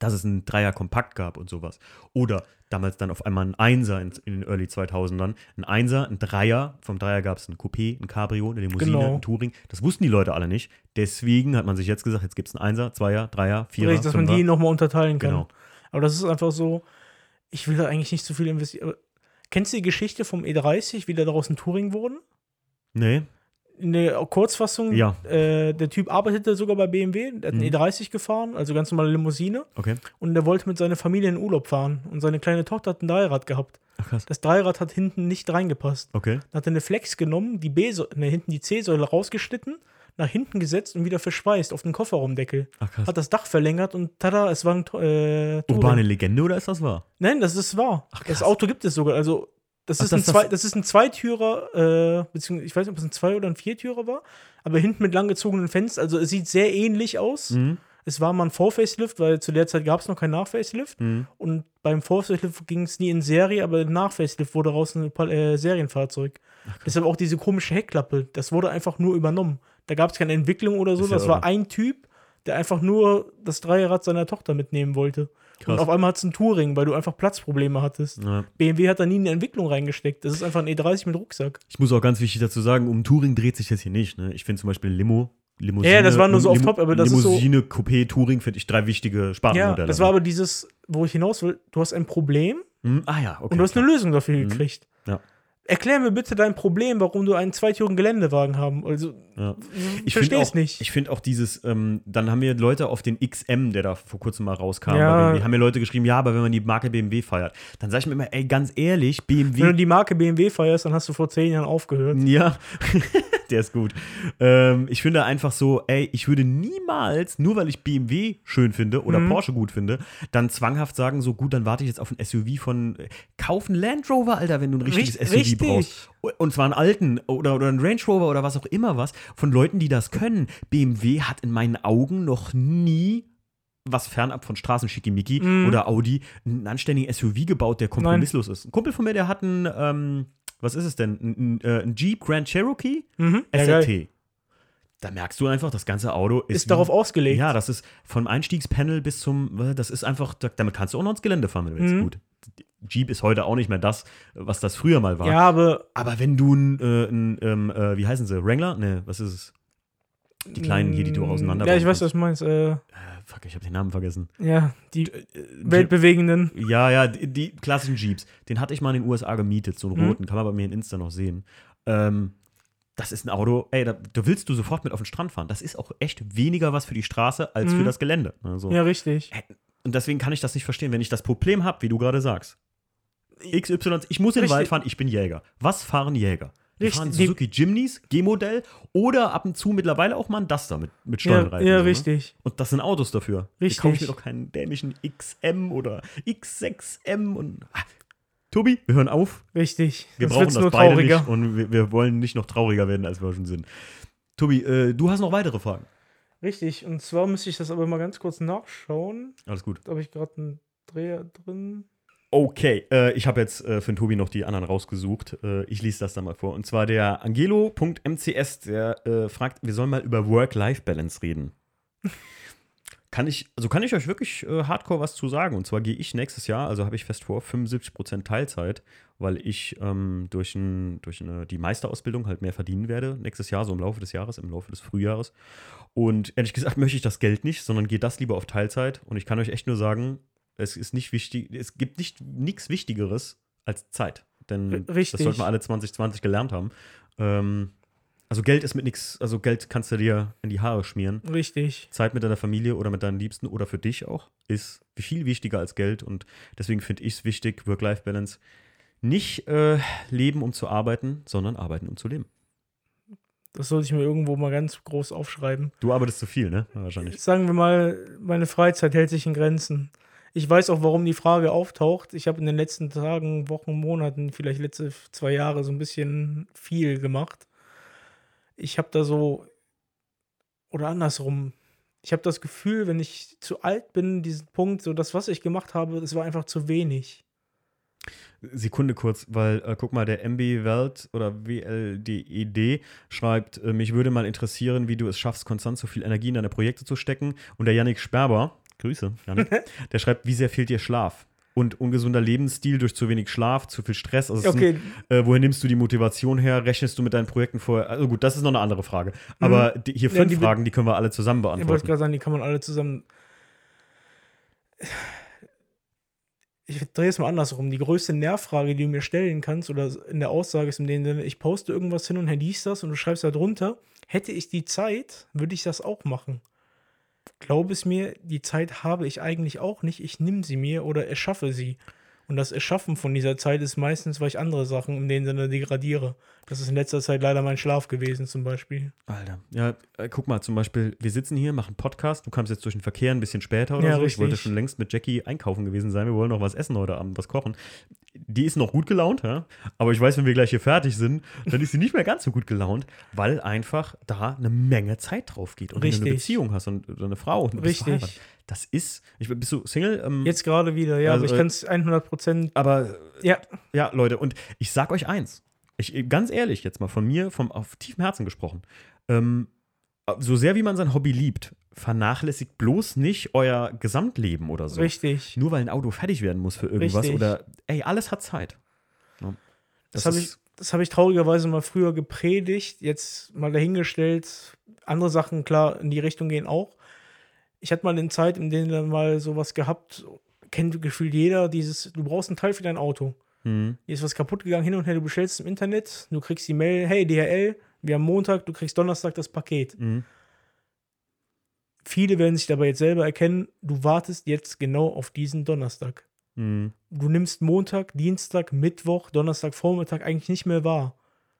dass es einen Dreier Kompakt gab und sowas. Oder damals dann auf einmal ein Einser in, in den Early zweitausendern. Ein Einser, ein Dreier. Vom Dreier gab es ein Coupé, ein Cabrio, eine Limousine, genau. ein Touring. Das wussten die Leute alle nicht. Deswegen hat man sich jetzt gesagt, jetzt gibt es einen Einser, Zweier, Dreier, Vierer, Richtig, dass Fünfer. Man die nochmal unterteilen kann. Genau. Aber das ist einfach so, ich will da eigentlich nicht so viel investieren. Kennst du die Geschichte vom E dreißig, wie da daraus ein Touring wurden? Nee. Eine Kurzfassung, ja. äh, der Typ arbeitete sogar bei B M W, der hat einen mhm. E dreißig gefahren, also ganz normale Limousine. Okay. Und der wollte mit seiner Familie in Urlaub fahren. Und seine kleine Tochter hat ein Dreirad gehabt. Ach, krass. Das Dreirad hat hinten nicht reingepasst. Okay. Dann hat er eine Flex genommen, die B-Säule, ne, hinten die C-Säule rausgeschnitten, nach hinten gesetzt und wieder verschweißt auf den Kofferraumdeckel. Ach, krass. Hat das Dach verlängert und tada, es war ein äh, Touring. Urbane Legende oder ist das wahr? Nein, das ist wahr. Ach, das Auto gibt es sogar, also Das, Ach, ist das, ein Zwei, das ist ein Zweitürer, äh, beziehungsweise ich weiß nicht, ob es ein Zwei- oder ein Viertürer war, aber hinten mit langgezogenen Fenstern, also es sieht sehr ähnlich aus. Mhm. Es war mal ein Vor-Facelift, weil zu der Zeit gab es noch keinen Nach-Facelift. Mhm. Und beim Vor-Facelift ging es nie in Serie, aber Nach-Facelift wurde raus ein äh, Serienfahrzeug. Ach, Deshalb auch diese komische Heckklappe, das wurde einfach nur übernommen. Da gab es keine Entwicklung oder so, ist das ja war irre. Ein Typ, der einfach nur das Dreirad seiner Tochter mitnehmen wollte. Krass. Und auf einmal hat es einen Touring, weil du einfach Platzprobleme hattest. Ja. B M W hat da nie eine Entwicklung reingesteckt. Das ist einfach ein E dreißig mit Rucksack. Ich muss auch ganz wichtig dazu sagen, um Touring dreht sich das hier nicht. Ne? Ich finde zum Beispiel Limo, Limousine. Ja, das war nur so off top, aber das Limousine, ist so. Limousine, Coupé, Touring finde ich drei wichtige Spartenmodelle. Ja, das war aber dieses, wo ich hinaus will, du hast ein Problem mhm. ah, ja, okay, und du hast klar. eine Lösung dafür mhm. gekriegt. Ja. Erklär mir bitte dein Problem, warum du einen zweitürigen Geländewagen haben. Also, ja. ich verstehe es nicht. Ich finde auch dieses, ähm, dann haben wir Leute auf den X M, der da vor kurzem mal rauskam, ja. haben mir Leute geschrieben, ja, aber wenn man die Marke B M W feiert, dann sage ich mir immer, ey, ganz ehrlich, B M W. Wenn du die Marke B M W feierst, dann hast du vor zehn Jahren aufgehört. Ja, der ist gut. Ähm, ich finde einfach so, ey, ich würde niemals, nur weil ich B M W schön finde oder mhm. Porsche gut finde, dann zwanghaft sagen, so gut, dann warte ich jetzt auf ein S U V von, äh, kauf einen Land Rover, Alter, wenn du ein richtiges Richt, S U V richtig. brauchst. Und zwar einen alten oder, oder einen Range Rover oder was auch immer was, von Leuten, die das können. B M W hat in meinen Augen noch nie, was fernab von Straßenschickimicki mm. oder Audi, einen anständigen S U V gebaut, der kompromisslos Nein. ist. Ein Kumpel von mir, der hat einen, ähm, was ist es denn, ein, ein, ein Jeep Grand Cherokee mhm. S R T. Ja, da merkst du einfach, das ganze Auto ist, ist wie, darauf ausgelegt. Ja, das ist vom Einstiegspanel bis zum, das ist einfach, damit kannst du auch noch ins Gelände fahren, wenn du willst. Mhm. Gut. Jeep ist heute auch nicht mehr das, was das früher mal war. Ja, aber, aber wenn du ein, äh, ein äh, wie heißen sie, Wrangler? Ne, was ist es? Die kleinen hier, die du auseinander. Ja, ich weiß, was du meinst. Äh, äh, fuck, ich hab den Namen vergessen. Ja, die D- äh, weltbewegenden. Ja, ja, die, die klassischen Jeeps. Den hatte ich mal in den U S A gemietet, so einen roten. Mhm. Kann man bei mir in Insta noch sehen. Ähm, das ist ein Auto, ey, da, da willst du sofort mit auf den Strand fahren. Das ist auch echt weniger was für die Straße als mhm. für das Gelände. Also, ja, richtig. Äh, und deswegen kann ich das nicht verstehen, wenn ich das Problem habe, wie du gerade sagst. X Y, ich muss in den Wald fahren, ich bin Jäger. Was fahren Jäger? Die richtig. fahren Suzuki Jimneys, G-Modell oder ab und zu mittlerweile auch mal ein Duster mit, mit Steuerreifen. Ja, ja, richtig. Ne? Und das sind Autos dafür. Richtig. Da kaufe ich mir doch keinen dämlichen X M oder X sechs M und. Ah, Tobi, wir hören auf. Richtig. Wir das brauchen das beide nicht und wir, wir wollen nicht noch trauriger werden, als wir schon sind. Tobi, äh, du hast noch weitere Fragen. Richtig, und zwar müsste ich das aber mal ganz kurz nachschauen. Alles gut. Da habe ich gerade einen Dreier drin. Okay, äh, ich habe jetzt äh, für den Tobi noch die anderen rausgesucht. Äh, ich lese das dann mal vor. Und zwar der Angelo.mcs, der äh, fragt, wir sollen mal über Work-Life-Balance reden. Kann ich, also kann ich euch wirklich äh, hardcore was zu sagen. Und zwar gehe ich nächstes Jahr, also habe ich fest vor, fünfundsiebzig Prozent Teilzeit, weil ich ähm, durch, ein, durch eine, die Meisterausbildung halt mehr verdienen werde. Nächstes Jahr, so im Laufe des Jahres, im Laufe des Frühjahres. Und ehrlich gesagt möchte ich das Geld nicht, sondern gehe das lieber auf Teilzeit. Und ich kann euch echt nur sagen, es ist nicht wichtig, es gibt nicht nichts Wichtigeres als Zeit. Denn richtig. Das sollten wir alle zwanzig zwanzig gelernt haben. Ähm, Also Geld ist mit nichts, also Geld kannst du dir in die Haare schmieren. Richtig. Zeit mit deiner Familie oder mit deinen Liebsten oder für dich auch ist viel wichtiger als Geld. Und deswegen finde ich es wichtig, Work-Life-Balance, nicht äh, leben, um zu arbeiten, sondern arbeiten, um zu leben. Das sollte ich mir irgendwo mal ganz groß aufschreiben. Du arbeitest zu viel, ne? Wahrscheinlich. Sagen wir mal, meine Freizeit hält sich in Grenzen. Ich weiß auch, warum die Frage auftaucht. Ich habe in den letzten Tagen, Wochen, Monaten, vielleicht letzte zwei Jahre so ein bisschen viel gemacht. Ich habe da so, oder andersrum, ich habe das Gefühl, wenn ich zu alt bin, diesen Punkt, so das, was ich gemacht habe, es war einfach zu wenig. Sekunde kurz, weil äh, guck mal, der M B Welt oder W L D E D schreibt, äh, mich würde mal interessieren, wie du es schaffst, konstant so viel Energie in deine Projekte zu stecken. Und der Yannick Sperber, Grüße, Yannick, der schreibt, wie sehr fehlt dir Schlaf? Und ungesunder Lebensstil durch zu wenig Schlaf, zu viel Stress. Also okay. Ein, äh, woher nimmst du die Motivation her? Rechnest du mit deinen Projekten vorher? Also gut, das ist noch eine andere Frage. Aber mhm. die, hier fünf ja, die Fragen, die können wir alle zusammen beantworten. Ich wollte gerade sagen, die kann man alle zusammen. Ich drehe es mal andersrum. Die größte Nervfrage, die du mir stellen kannst, oder in der Aussage ist in dem Sinne, ich poste irgendwas hin und her liest das und du schreibst da drunter, hätte ich die Zeit, würde ich das auch machen. Glaube es mir, die Zeit habe ich eigentlich auch nicht. Ich nehme sie mir oder erschaffe sie. Und das Erschaffen von dieser Zeit ist meistens, weil ich andere Sachen in dem Sinne degradiere. Das ist in letzter Zeit leider mein Schlaf gewesen zum Beispiel. Alter, ja, äh, guck mal, zum Beispiel, wir sitzen hier, machen Podcast. Du kamst jetzt durch den Verkehr ein bisschen später oder ja, so. Richtig. Ich wollte schon längst mit Jackie einkaufen gewesen sein. Wir wollen noch was essen heute Abend, was kochen. Die ist noch gut gelaunt, ja? Aber ich weiß, wenn wir gleich hier fertig sind, dann ist sie nicht mehr ganz so gut gelaunt, weil einfach da eine Menge Zeit drauf geht. Und richtig. Wenn du eine Beziehung hast und oder eine Frau und du bist verheiratet. Das ist, ich, bist du Single? Ähm, Jetzt gerade wieder, ja, also, aber ich kann es hundert Prozent. Aber, ja. ja, Leute, und ich sag euch eins, ich, ganz ehrlich jetzt mal von mir, vom auf tiefem Herzen gesprochen, ähm, so sehr wie man sein Hobby liebt, vernachlässigt bloß nicht euer Gesamtleben oder so. Richtig. Nur weil ein Auto fertig werden muss für irgendwas richtig. Oder, ey, alles hat Zeit. Ja, das das habe ich, das hab ich traurigerweise mal früher gepredigt, jetzt mal dahingestellt, andere Sachen, klar, in die Richtung gehen auch. Ich hatte mal eine Zeit, in der dann mal sowas gehabt, kennt gefühlt jeder, dieses, du brauchst einen Teil für dein Auto. Mhm. Hier ist was kaputt gegangen, hin und her, du bestellst im Internet, du kriegst die Mail, hey, D H L, wir haben Montag, du kriegst Donnerstag das Paket. Mhm. Viele werden sich dabei jetzt selber erkennen, du wartest jetzt genau auf diesen Donnerstag. Mhm. Du nimmst Montag, Dienstag, Mittwoch, Donnerstag, Vormittag eigentlich nicht mehr wahr.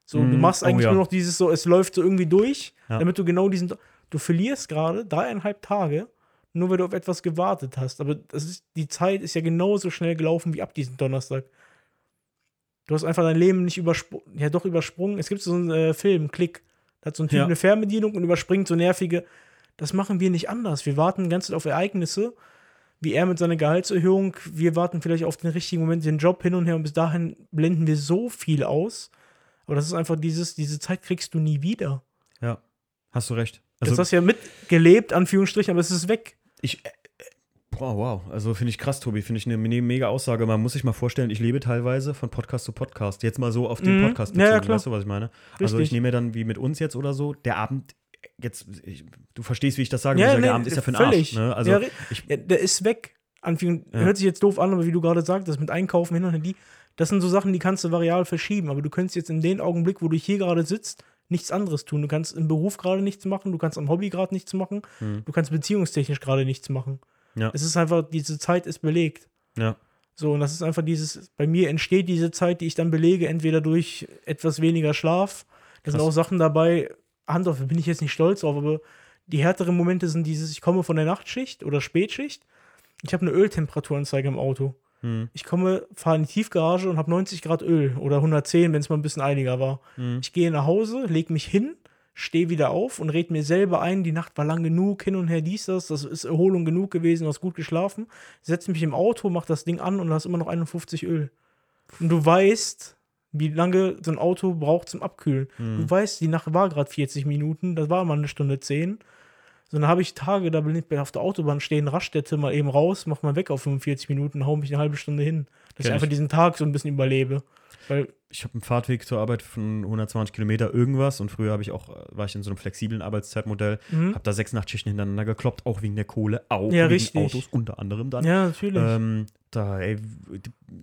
So, mhm. Du machst eigentlich oh, ja. nur noch dieses so, es läuft so irgendwie durch, ja. damit du genau diesen... Du verlierst gerade dreieinhalb Tage, nur weil du auf etwas gewartet hast. Aber das ist, die Zeit ist ja genauso schnell gelaufen wie ab diesem Donnerstag. Du hast einfach dein Leben nicht übersprungen. Ja, doch übersprungen. Es gibt so einen äh, Film, Klick. Da hat so ein Typ ja. eine Fernbedienung und überspringt so nervige. Das machen wir nicht anders. Wir warten die ganze Zeit auf Ereignisse, wie er mit seiner Gehaltserhöhung. Wir warten vielleicht auf den richtigen Moment, den Job hin und her. Und bis dahin blenden wir so viel aus. Aber das ist einfach dieses, diese Zeit kriegst du nie wieder. Ja, hast du recht. Also, das hast du ja mitgelebt, Anführungsstrichen, aber es ist weg. Ich, äh, boah, Wow, wow. Also finde ich krass, Tobi. Finde ich eine mega Aussage. Man muss sich mal vorstellen, ich lebe teilweise von Podcast zu Podcast. Jetzt mal so auf den Podcast bezogen, ja, ja, weißt du, was ich meine? Richtig. Also ich nehme mir dann, wie mit uns jetzt oder so, der Abend, jetzt, ich, du verstehst, wie ich das sage, ja, nee, der Abend ist ja für den Arsch. Ne? Also, ja, ich, ja, der ist weg. Anfängt, ja. Hört sich jetzt doof an, aber wie du gerade sagtest, mit Einkaufen hin und her, die, das sind so Sachen, die kannst du variabel verschieben, aber du könntest jetzt in dem Augenblick, wo du hier gerade sitzt, nichts anderes tun. Du kannst im Beruf gerade nichts machen, du kannst am Hobby gerade nichts machen, hm. du kannst beziehungstechnisch gerade nichts machen. Ja. Es ist einfach, diese Zeit ist belegt. Ja. So, und das ist einfach dieses, bei mir entsteht diese Zeit, die ich dann belege, entweder durch etwas weniger Schlaf, da sind auch Sachen dabei, Hand auf, bin ich jetzt nicht stolz drauf, aber die härteren Momente sind dieses, ich komme von der Nachtschicht oder Spätschicht, ich habe eine Öltemperaturanzeige im Auto. Hm. Ich komme, fahre in die Tiefgarage und habe neunzig Grad Öl oder hundertzehn, wenn es mal ein bisschen einiger war. Hm. Ich gehe nach Hause, lege mich hin, stehe wieder auf und rede mir selber ein, die Nacht war lang genug, hin und her dies, das, das ist Erholung genug gewesen, du hast gut geschlafen. Setze mich im Auto, mach das Ding an und hast immer noch einundfünfzig Öl. Und du weißt, wie lange so ein Auto braucht zum Abkühlen. Hm. Du weißt, die Nacht war gerade vierzig Minuten, das war mal eine Stunde zehn. So, dann habe ich Tage, da bin ich auf der Autobahn stehen, Raststätte mal eben raus, mach mal weg auf fünfundvierzig Minuten, hau mich eine halbe Stunde hin. Dass ich einfach diesen Tag so ein bisschen überlebe. Weil ich habe einen Fahrtweg zur Arbeit von hundertzwanzig Kilometer irgendwas und früher habe ich auch, war ich in so einem flexiblen Arbeitszeitmodell, mhm. habe da sechs Nachtschichten hintereinander gekloppt, auch wegen der Kohle, auch ja, wegen richtig. Autos, unter anderem dann. Ja, natürlich. Ähm, da ey,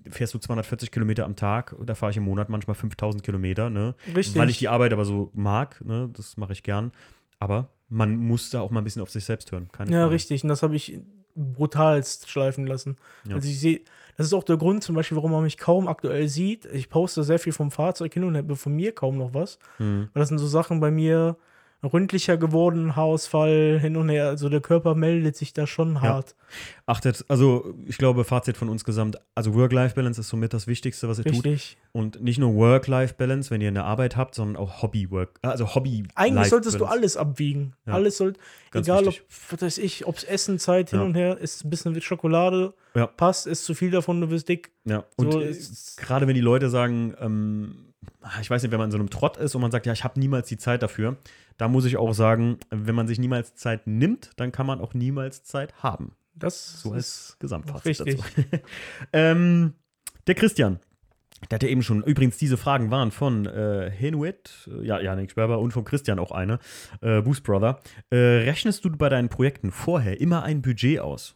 fährst du zweihundertvierzig Kilometer am Tag, da fahre ich im Monat manchmal fünftausend Kilometer, ne? Richtig. Weil ich die Arbeit aber so mag, ne? Das mache ich gern. Aber man muss da auch mal ein bisschen auf sich selbst hören. Keine ja, Frage. Richtig. Und das habe ich brutalst schleifen lassen. Ja. Also ich sehe, das ist auch der Grund zum Beispiel, warum man mich kaum aktuell sieht. Ich poste sehr viel vom Fahrzeug hin und habe von mir kaum noch was. Mhm. Weil das sind so Sachen bei mir, ründlicher geworden, Haarausfall, hin und her. Also der Körper meldet sich da schon hart. Ja. Achtet, also ich glaube, Fazit von uns gesamt, also Work-Life-Balance ist somit das Wichtigste, was ihr Richtig. Tut. Und nicht nur Work-Life-Balance, wenn ihr eine Arbeit habt, sondern auch Hobby-Work, also Hobby-Life-Balance. Eigentlich solltest du alles abwiegen. Ja. Alles sollte, egal wichtig. Ob, was weiß ich, ob es Essenzeit hin ja. und her ist, ein bisschen mit Schokolade, ja. passt, ist zu viel davon, du wirst dick. Ja, und so, äh, gerade wenn die Leute sagen, ähm, ich weiß nicht, wenn man in so einem Trott ist und man sagt, ja, ich habe niemals die Zeit dafür, da muss ich auch sagen, wenn man sich niemals Zeit nimmt, dann kann man auch niemals Zeit haben. Das so als ist Gesamtfazit richtig. Dazu. ähm, der Christian, der hat ja eben schon, übrigens diese Fragen waren von äh, Henuit, ja, Janik Sperber und von Christian auch eine, äh, Boost Brother. Äh, rechnest du bei deinen Projekten vorher immer ein Budget aus?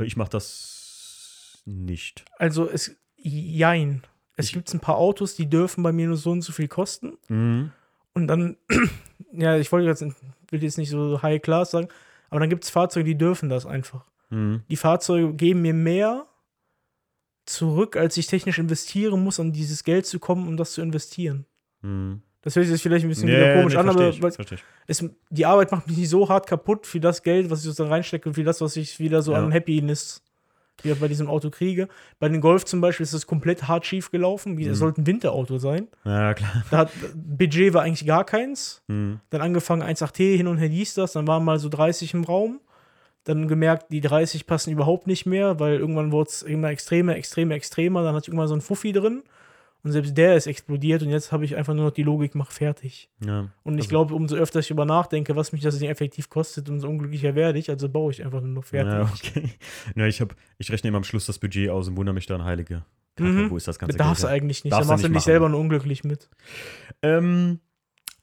Ich mache das nicht. Also es, jein. Es gibt ein paar Autos, die dürfen bei mir nur so und so viel kosten. Mhm. Und dann, ja, ich wollte jetzt, will jetzt nicht so high class sagen, aber dann gibt es Fahrzeuge, die dürfen das einfach. Mhm. Die Fahrzeuge geben mir mehr zurück, als ich technisch investieren muss, um dieses Geld zu kommen, um das zu investieren. Mhm. Das hört sich jetzt vielleicht ein bisschen nee, wieder komisch nee, an, aber ich, weil es, die Arbeit macht mich nicht so hart kaputt für das Geld, was ich da reinstecke und für das, was ich wieder so ja. an Happiness wieder bei diesem Auto kriege. Bei den Golf zum Beispiel ist das komplett hart schief gelaufen. Es mhm. sollte ein Winterauto sein. Ja, klar. Da hat, Budget war eigentlich gar keins. Mhm. Dann angefangen eins Komma acht T, hin und her hieß das. Dann waren mal so dreißig im Raum. Dann gemerkt, die dreißig passen überhaupt nicht mehr, weil irgendwann wurde es immer extremer, extremer, extremer. Dann hatte ich irgendwann so einen Fuffi drin. Und selbst der ist explodiert. Und jetzt habe ich einfach nur noch die Logik, mach fertig. Ja, und ich also. glaube, umso öfter ich darüber nachdenke, was mich das Ding effektiv kostet, umso unglücklicher werde ich. Also baue ich einfach nur noch fertig. Ja, okay. Na, ich, hab, ich rechne immer am Schluss das Budget aus und wundere mich dann, heilige Kacke, mhm. wo ist das ganze Geld? Darfst du eigentlich nicht. Da machst du dich selber nur unglücklich mit. Ähm,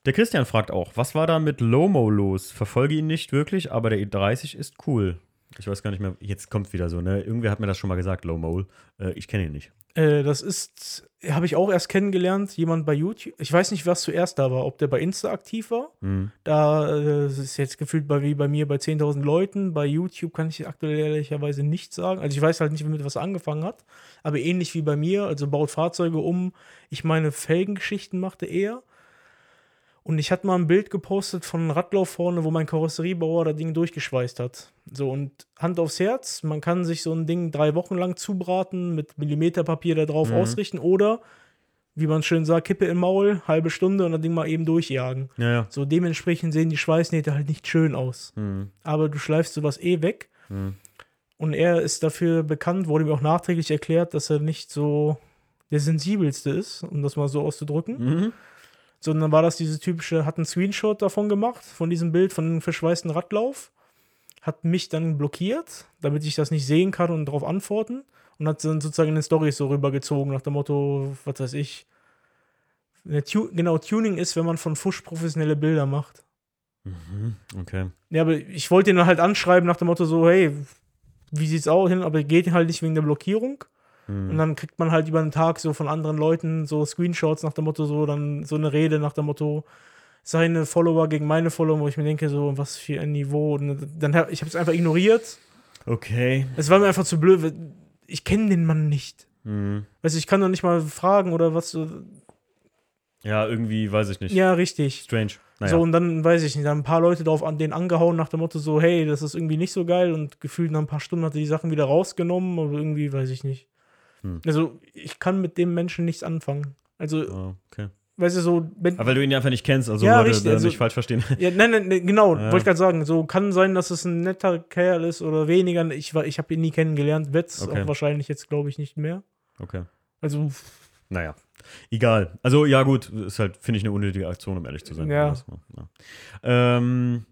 der Christian fragt auch, was war da mit Lomo los? Verfolge ihn nicht wirklich, aber der E dreißig ist cool. Ich weiß gar nicht mehr, jetzt kommt wieder so, ne? Irgendwer hat mir das schon mal gesagt, Lomo. Äh, ich kenne ihn nicht. Äh, das ist, habe ich auch erst kennengelernt, jemand bei YouTube. Ich weiß nicht, was zuerst da war, ob der bei Insta aktiv war. Mhm. Da äh, ist jetzt gefühlt bei, wie bei mir bei zehntausend Leuten. Bei YouTube kann ich aktuell ehrlicherweise nichts sagen. Also ich weiß halt nicht, womit was angefangen hat. Aber ähnlich wie bei mir, also baut Fahrzeuge um. Ich meine, Felgengeschichten machte er. Und ich hatte mal ein Bild gepostet von einem Radlauf vorne, wo mein Karosseriebauer das Ding durchgeschweißt hat. So, und Hand aufs Herz, man kann sich so ein Ding drei Wochen lang zubraten, mit Millimeterpapier da drauf mhm. ausrichten oder, wie man schön sagt, Kippe im Maul, halbe Stunde und das Ding mal eben durchjagen. Ja, ja. So, dementsprechend sehen die Schweißnähte halt nicht schön aus. Mhm. Aber du schleifst sowas eh weg. Mhm. Und er ist dafür bekannt, wurde mir auch nachträglich erklärt, dass er nicht so der Sensibelste ist, um das mal so auszudrücken. Mhm. Sondern war das diese typische, hat einen Screenshot davon gemacht, von diesem Bild, von einem verschweißten Radlauf. hat mich dann blockiert, damit ich das nicht sehen kann und darauf antworten, und hat dann sozusagen in den Storys so rübergezogen nach dem Motto, was weiß ich, Tu- genau, Tuning ist, wenn man von Fusch professionelle Bilder macht. Mhm, okay. Ja, aber ich wollte ihn halt anschreiben nach dem Motto so, hey, wie sieht's aus hin, aber geht halt nicht wegen der Blockierung. Mhm. Und dann kriegt man halt über den Tag so von anderen Leuten so Screenshots nach dem Motto so, dann so eine Rede nach dem Motto, seine Follower gegen meine Follower, wo ich mir denke so, was für ein Niveau. Und dann, ich habe es einfach ignoriert. Okay. Es war mir einfach zu blöd. Ich kenne den Mann nicht. Mhm. Weißt du, ich kann doch nicht mal fragen oder was. Ja, irgendwie, weiß ich nicht. Ja, richtig. Strange. Naja. So, und dann, weiß ich nicht, dann ein paar Leute drauf an den angehauen nach dem Motto so, hey, das ist irgendwie nicht so geil, und gefühlt nach ein paar Stunden hat er die Sachen wieder rausgenommen, aber irgendwie, weiß ich nicht. Hm. Also, ich kann mit dem Menschen nichts anfangen. Also, oh, okay. Weißt du, so... Wenn, aber weil du ihn einfach nicht kennst, also ja, Leute, also, nicht falsch verstehen. Ja, nein, nein, genau, ja. Wollte ich gerade sagen, so kann sein, dass es ein netter Kerl ist oder weniger. Ich, ich habe ihn nie kennengelernt, wird's okay. Auch wahrscheinlich jetzt, glaube ich, nicht mehr. Okay. Also... Naja, egal. Also, ja, gut, ist halt, finde ich, eine unnötige Aktion, um ehrlich zu sein. Ja. Ja. Ähm,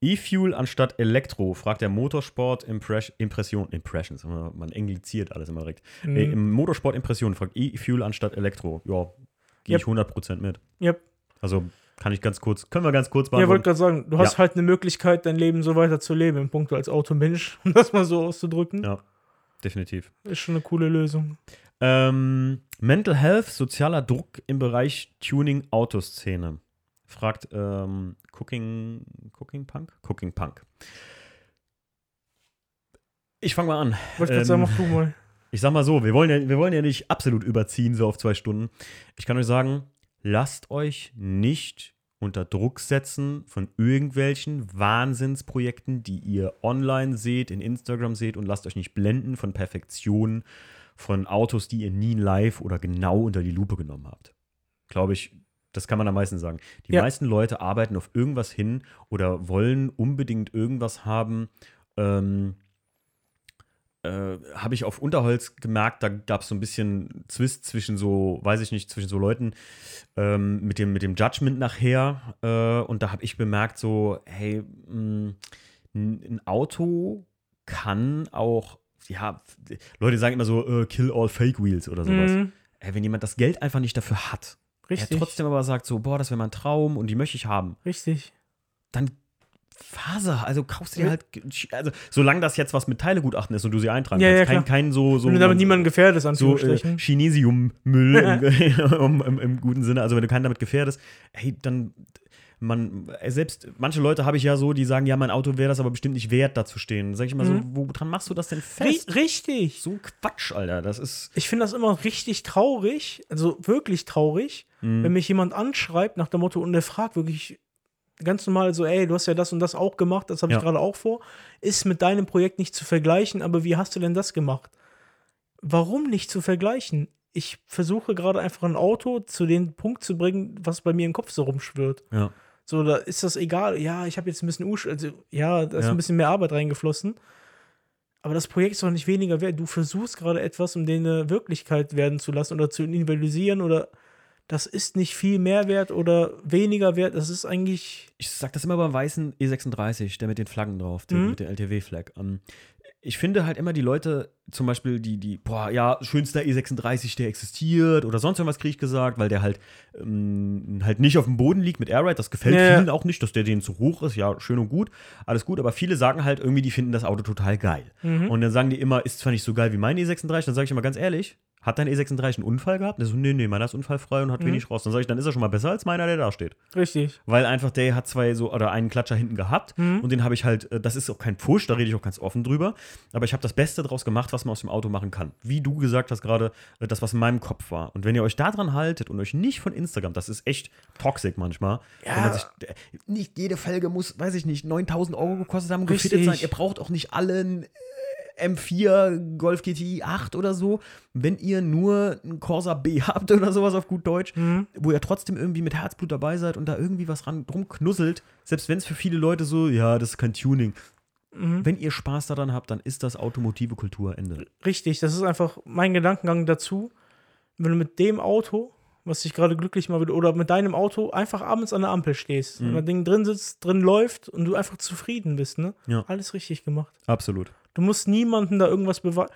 E-Fuel anstatt Elektro, fragt der Motorsport Impress- Impression, Impressions, man engliziert alles immer direkt. Mhm. Äh, im Motorsport Impression fragt E-Fuel anstatt Elektro. Ja, gehe yep. ich hundert Prozent mit. Yep. Also, kann ich ganz kurz, können wir ganz kurz beantworten. Ja, wollte gerade sagen, du hast ja. halt eine Möglichkeit, dein Leben so weiter zu leben, im Punkt als Automensch, um das mal so auszudrücken. Ja, definitiv. Ist schon eine coole Lösung. Ähm, Mental Health, sozialer Druck im Bereich Tuning-Autoszene. Fragt ähm, Cooking, Cooking Punk? Cooking Punk. Ich fange mal an. Wollte ähm, sagen, mach du mal. Ich sag mal so, wir wollen, ja, wir wollen ja nicht absolut überziehen, so auf zwei Stunden. Ich kann euch sagen, lasst euch nicht unter Druck setzen von irgendwelchen Wahnsinnsprojekten, die ihr online seht, in Instagram seht, und lasst euch nicht blenden von Perfektionen, von Autos, die ihr nie live oder genau unter die Lupe genommen habt. Glaube ich, das kann man am meisten sagen. Die ja. meisten Leute arbeiten auf irgendwas hin oder wollen unbedingt irgendwas haben. Ähm, äh, habe ich auf Unterholz gemerkt, da gab es so ein bisschen Zwist zwischen so, weiß ich nicht, zwischen so Leuten ähm, mit dem, mit dem Judgment nachher. Äh, und da habe ich bemerkt so, hey, mh, ein Auto kann auch ja, Leute sagen immer so, uh, kill all fake wheels oder sowas. Mhm. Ey, wenn jemand das Geld einfach nicht dafür hat, Richtig. Er trotzdem aber sagt so, boah, das wäre mein Traum und die möchte ich haben. Richtig. Dann Faser, also kaufst du dir halt, also solange das jetzt was mit Teilegutachten ist und du sie eintragen ja, kannst, ja, kein, kein so, so wenn du damit niemanden gefährdest, anzustrichen. So äh, Chinesium-Müll im, im, im guten Sinne, also wenn du keinen damit gefährdest, hey, dann Man, selbst manche Leute habe ich ja so, die sagen, ja, mein Auto wäre das aber bestimmt nicht wert, da zu stehen. Sag ich immer mhm. so, woran machst du das denn fest? Richtig. So ein Quatsch, Alter. Das ist. Ich finde das immer richtig traurig, also wirklich traurig, mhm. wenn mich jemand anschreibt nach dem Motto und der fragt wirklich ganz normal so, ey, du hast ja das und das auch gemacht, das habe ja. ich gerade auch vor, ist mit deinem Projekt nicht zu vergleichen, aber wie hast du denn das gemacht? Warum nicht zu vergleichen? Ich versuche gerade einfach ein Auto zu dem Punkt zu bringen, was bei mir im Kopf so rumschwirrt. Ja. So, da ist das egal. Ja, ich habe jetzt ein bisschen Usch, also ja, da ist ja. ein bisschen mehr Arbeit reingeflossen. Aber das Projekt ist doch nicht weniger wert. Du versuchst gerade etwas, um den eine Wirklichkeit werden zu lassen oder zu individualisieren, oder das ist nicht viel mehr wert oder weniger wert. Das ist eigentlich. Ich sag das immer beim weißen E sechsunddreißig, der mit den Flaggen drauf, der mhm. mit der L T W-Flag. Um, ich finde halt immer die Leute, zum Beispiel die, die, boah, ja, schönster E sechsunddreißig, der existiert oder sonst irgendwas, kriege ich gesagt, weil der halt ähm, halt nicht auf dem Boden liegt mit Airride. Das gefällt nee. vielen auch nicht, dass der denen zu hoch ist. Ja, schön und gut, alles gut. Aber viele sagen halt irgendwie, die finden das Auto total geil. Mhm. Und dann sagen die immer, ist zwar nicht so geil wie mein E sechsunddreißig. Dann sage ich immer ganz ehrlich, hat dein E sechsunddreißig einen Unfall gehabt? Der so, nee, nee, meiner ist unfallfrei und hat mhm. wenig raus. Dann sage ich, dann ist er schon mal besser als meiner, der da steht. Richtig. Weil einfach der hat zwei so, oder einen Klatscher hinten gehabt. Mhm. Und den habe ich halt, das ist auch kein Pfusch, da rede ich auch ganz offen drüber. Aber ich habe das Beste draus gemacht, was man aus dem Auto machen kann. Wie du gesagt hast gerade, das, was in meinem Kopf war. Und wenn ihr euch da dran haltet und euch nicht von Instagram, das ist echt toxisch manchmal. Ja. Wenn man sich, nicht jede Felge muss, weiß ich nicht, neuntausend Euro gekostet haben, gefittet sein. Ihr braucht auch nicht allen M vier, Golf G T I acht oder so, wenn ihr nur einen Corsa B habt oder sowas auf gut Deutsch, mhm. wo ihr trotzdem irgendwie mit Herzblut dabei seid und da irgendwie was ran drum knusselt, selbst wenn es für viele Leute so, ja, das ist kein Tuning. Mhm. Wenn ihr Spaß daran habt, dann ist das automotive Kultur Ende. Richtig, das ist einfach mein Gedankengang dazu. Wenn du mit dem Auto, was dich gerade glücklich mal will, oder mit deinem Auto einfach abends an der Ampel stehst, mhm. und das Ding drin sitzt, drin läuft und du einfach zufrieden bist, ne? Ja. Alles richtig gemacht. Absolut. Du musst niemanden da irgendwas beweisen.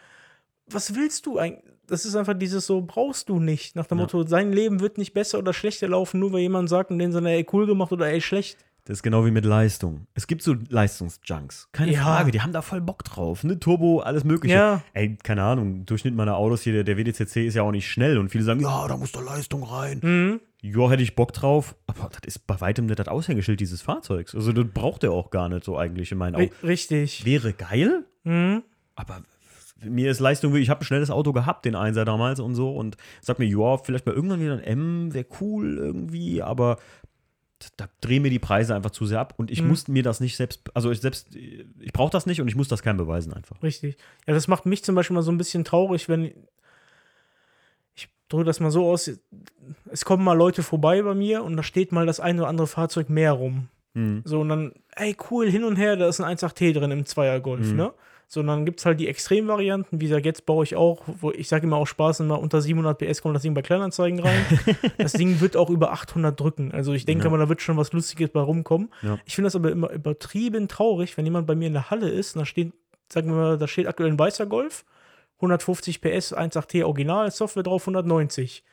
Was willst du eigentlich? Das ist einfach dieses so, brauchst du nicht. Nach dem ja. Motto, sein Leben wird nicht besser oder schlechter laufen, nur weil jemand sagt und denen so, ey, cool gemacht oder ey, schlecht. Das ist genau wie mit Leistung. Es gibt so Leistungsjunks. Keine ja. Frage, die haben da voll Bock drauf. Ne, Turbo, alles Mögliche. Ja. Ey, keine Ahnung, Durchschnitt meiner Autos hier, der W D C C ist ja auch nicht schnell. Und viele sagen, ja, da muss da Leistung rein. Mhm. Ja, hätte ich Bock drauf. Aber das ist bei weitem nicht das Aushängeschild dieses Fahrzeugs. Also das braucht er auch gar nicht so eigentlich in meinen Augen. Richtig. Wäre geil, mhm. aber mir ist Leistung, ich habe ein schnelles Auto gehabt, den Einser damals und so. Und sag mir, ja, vielleicht mal irgendwann wieder ein M, wäre cool irgendwie, aber da drehen mir die Preise einfach zu sehr ab und ich hm. musste mir das nicht selbst, also ich selbst, ich brauche das nicht und ich muss das keinem beweisen einfach. Richtig. Ja, das macht mich zum Beispiel mal so ein bisschen traurig, wenn, ich drücke das mal so aus, es kommen mal Leute vorbei bei mir und da steht mal das ein oder andere Fahrzeug mehr rum. Hm. So und dann, ey cool, hin und her, da ist ein eins acht T drin im Zweier Golf, hm. ne? Sondern gibt es halt die Extremvarianten, wie gesagt, jetzt baue ich auch, wo ich sage immer auch Spaß, immer unter siebenhundert P S kommt das Ding bei Kleinanzeigen rein. Das Ding wird auch über achthundert drücken. Also ich denke ja. mal, da wird schon was Lustiges bei rumkommen. Ja. Ich finde das aber immer übertrieben traurig, wenn jemand bei mir in der Halle ist und da steht, sagen wir mal, da steht aktuell ein weißer Golf, hundertfünfzig P S, eins acht T Original, Software drauf, hundertneunzig.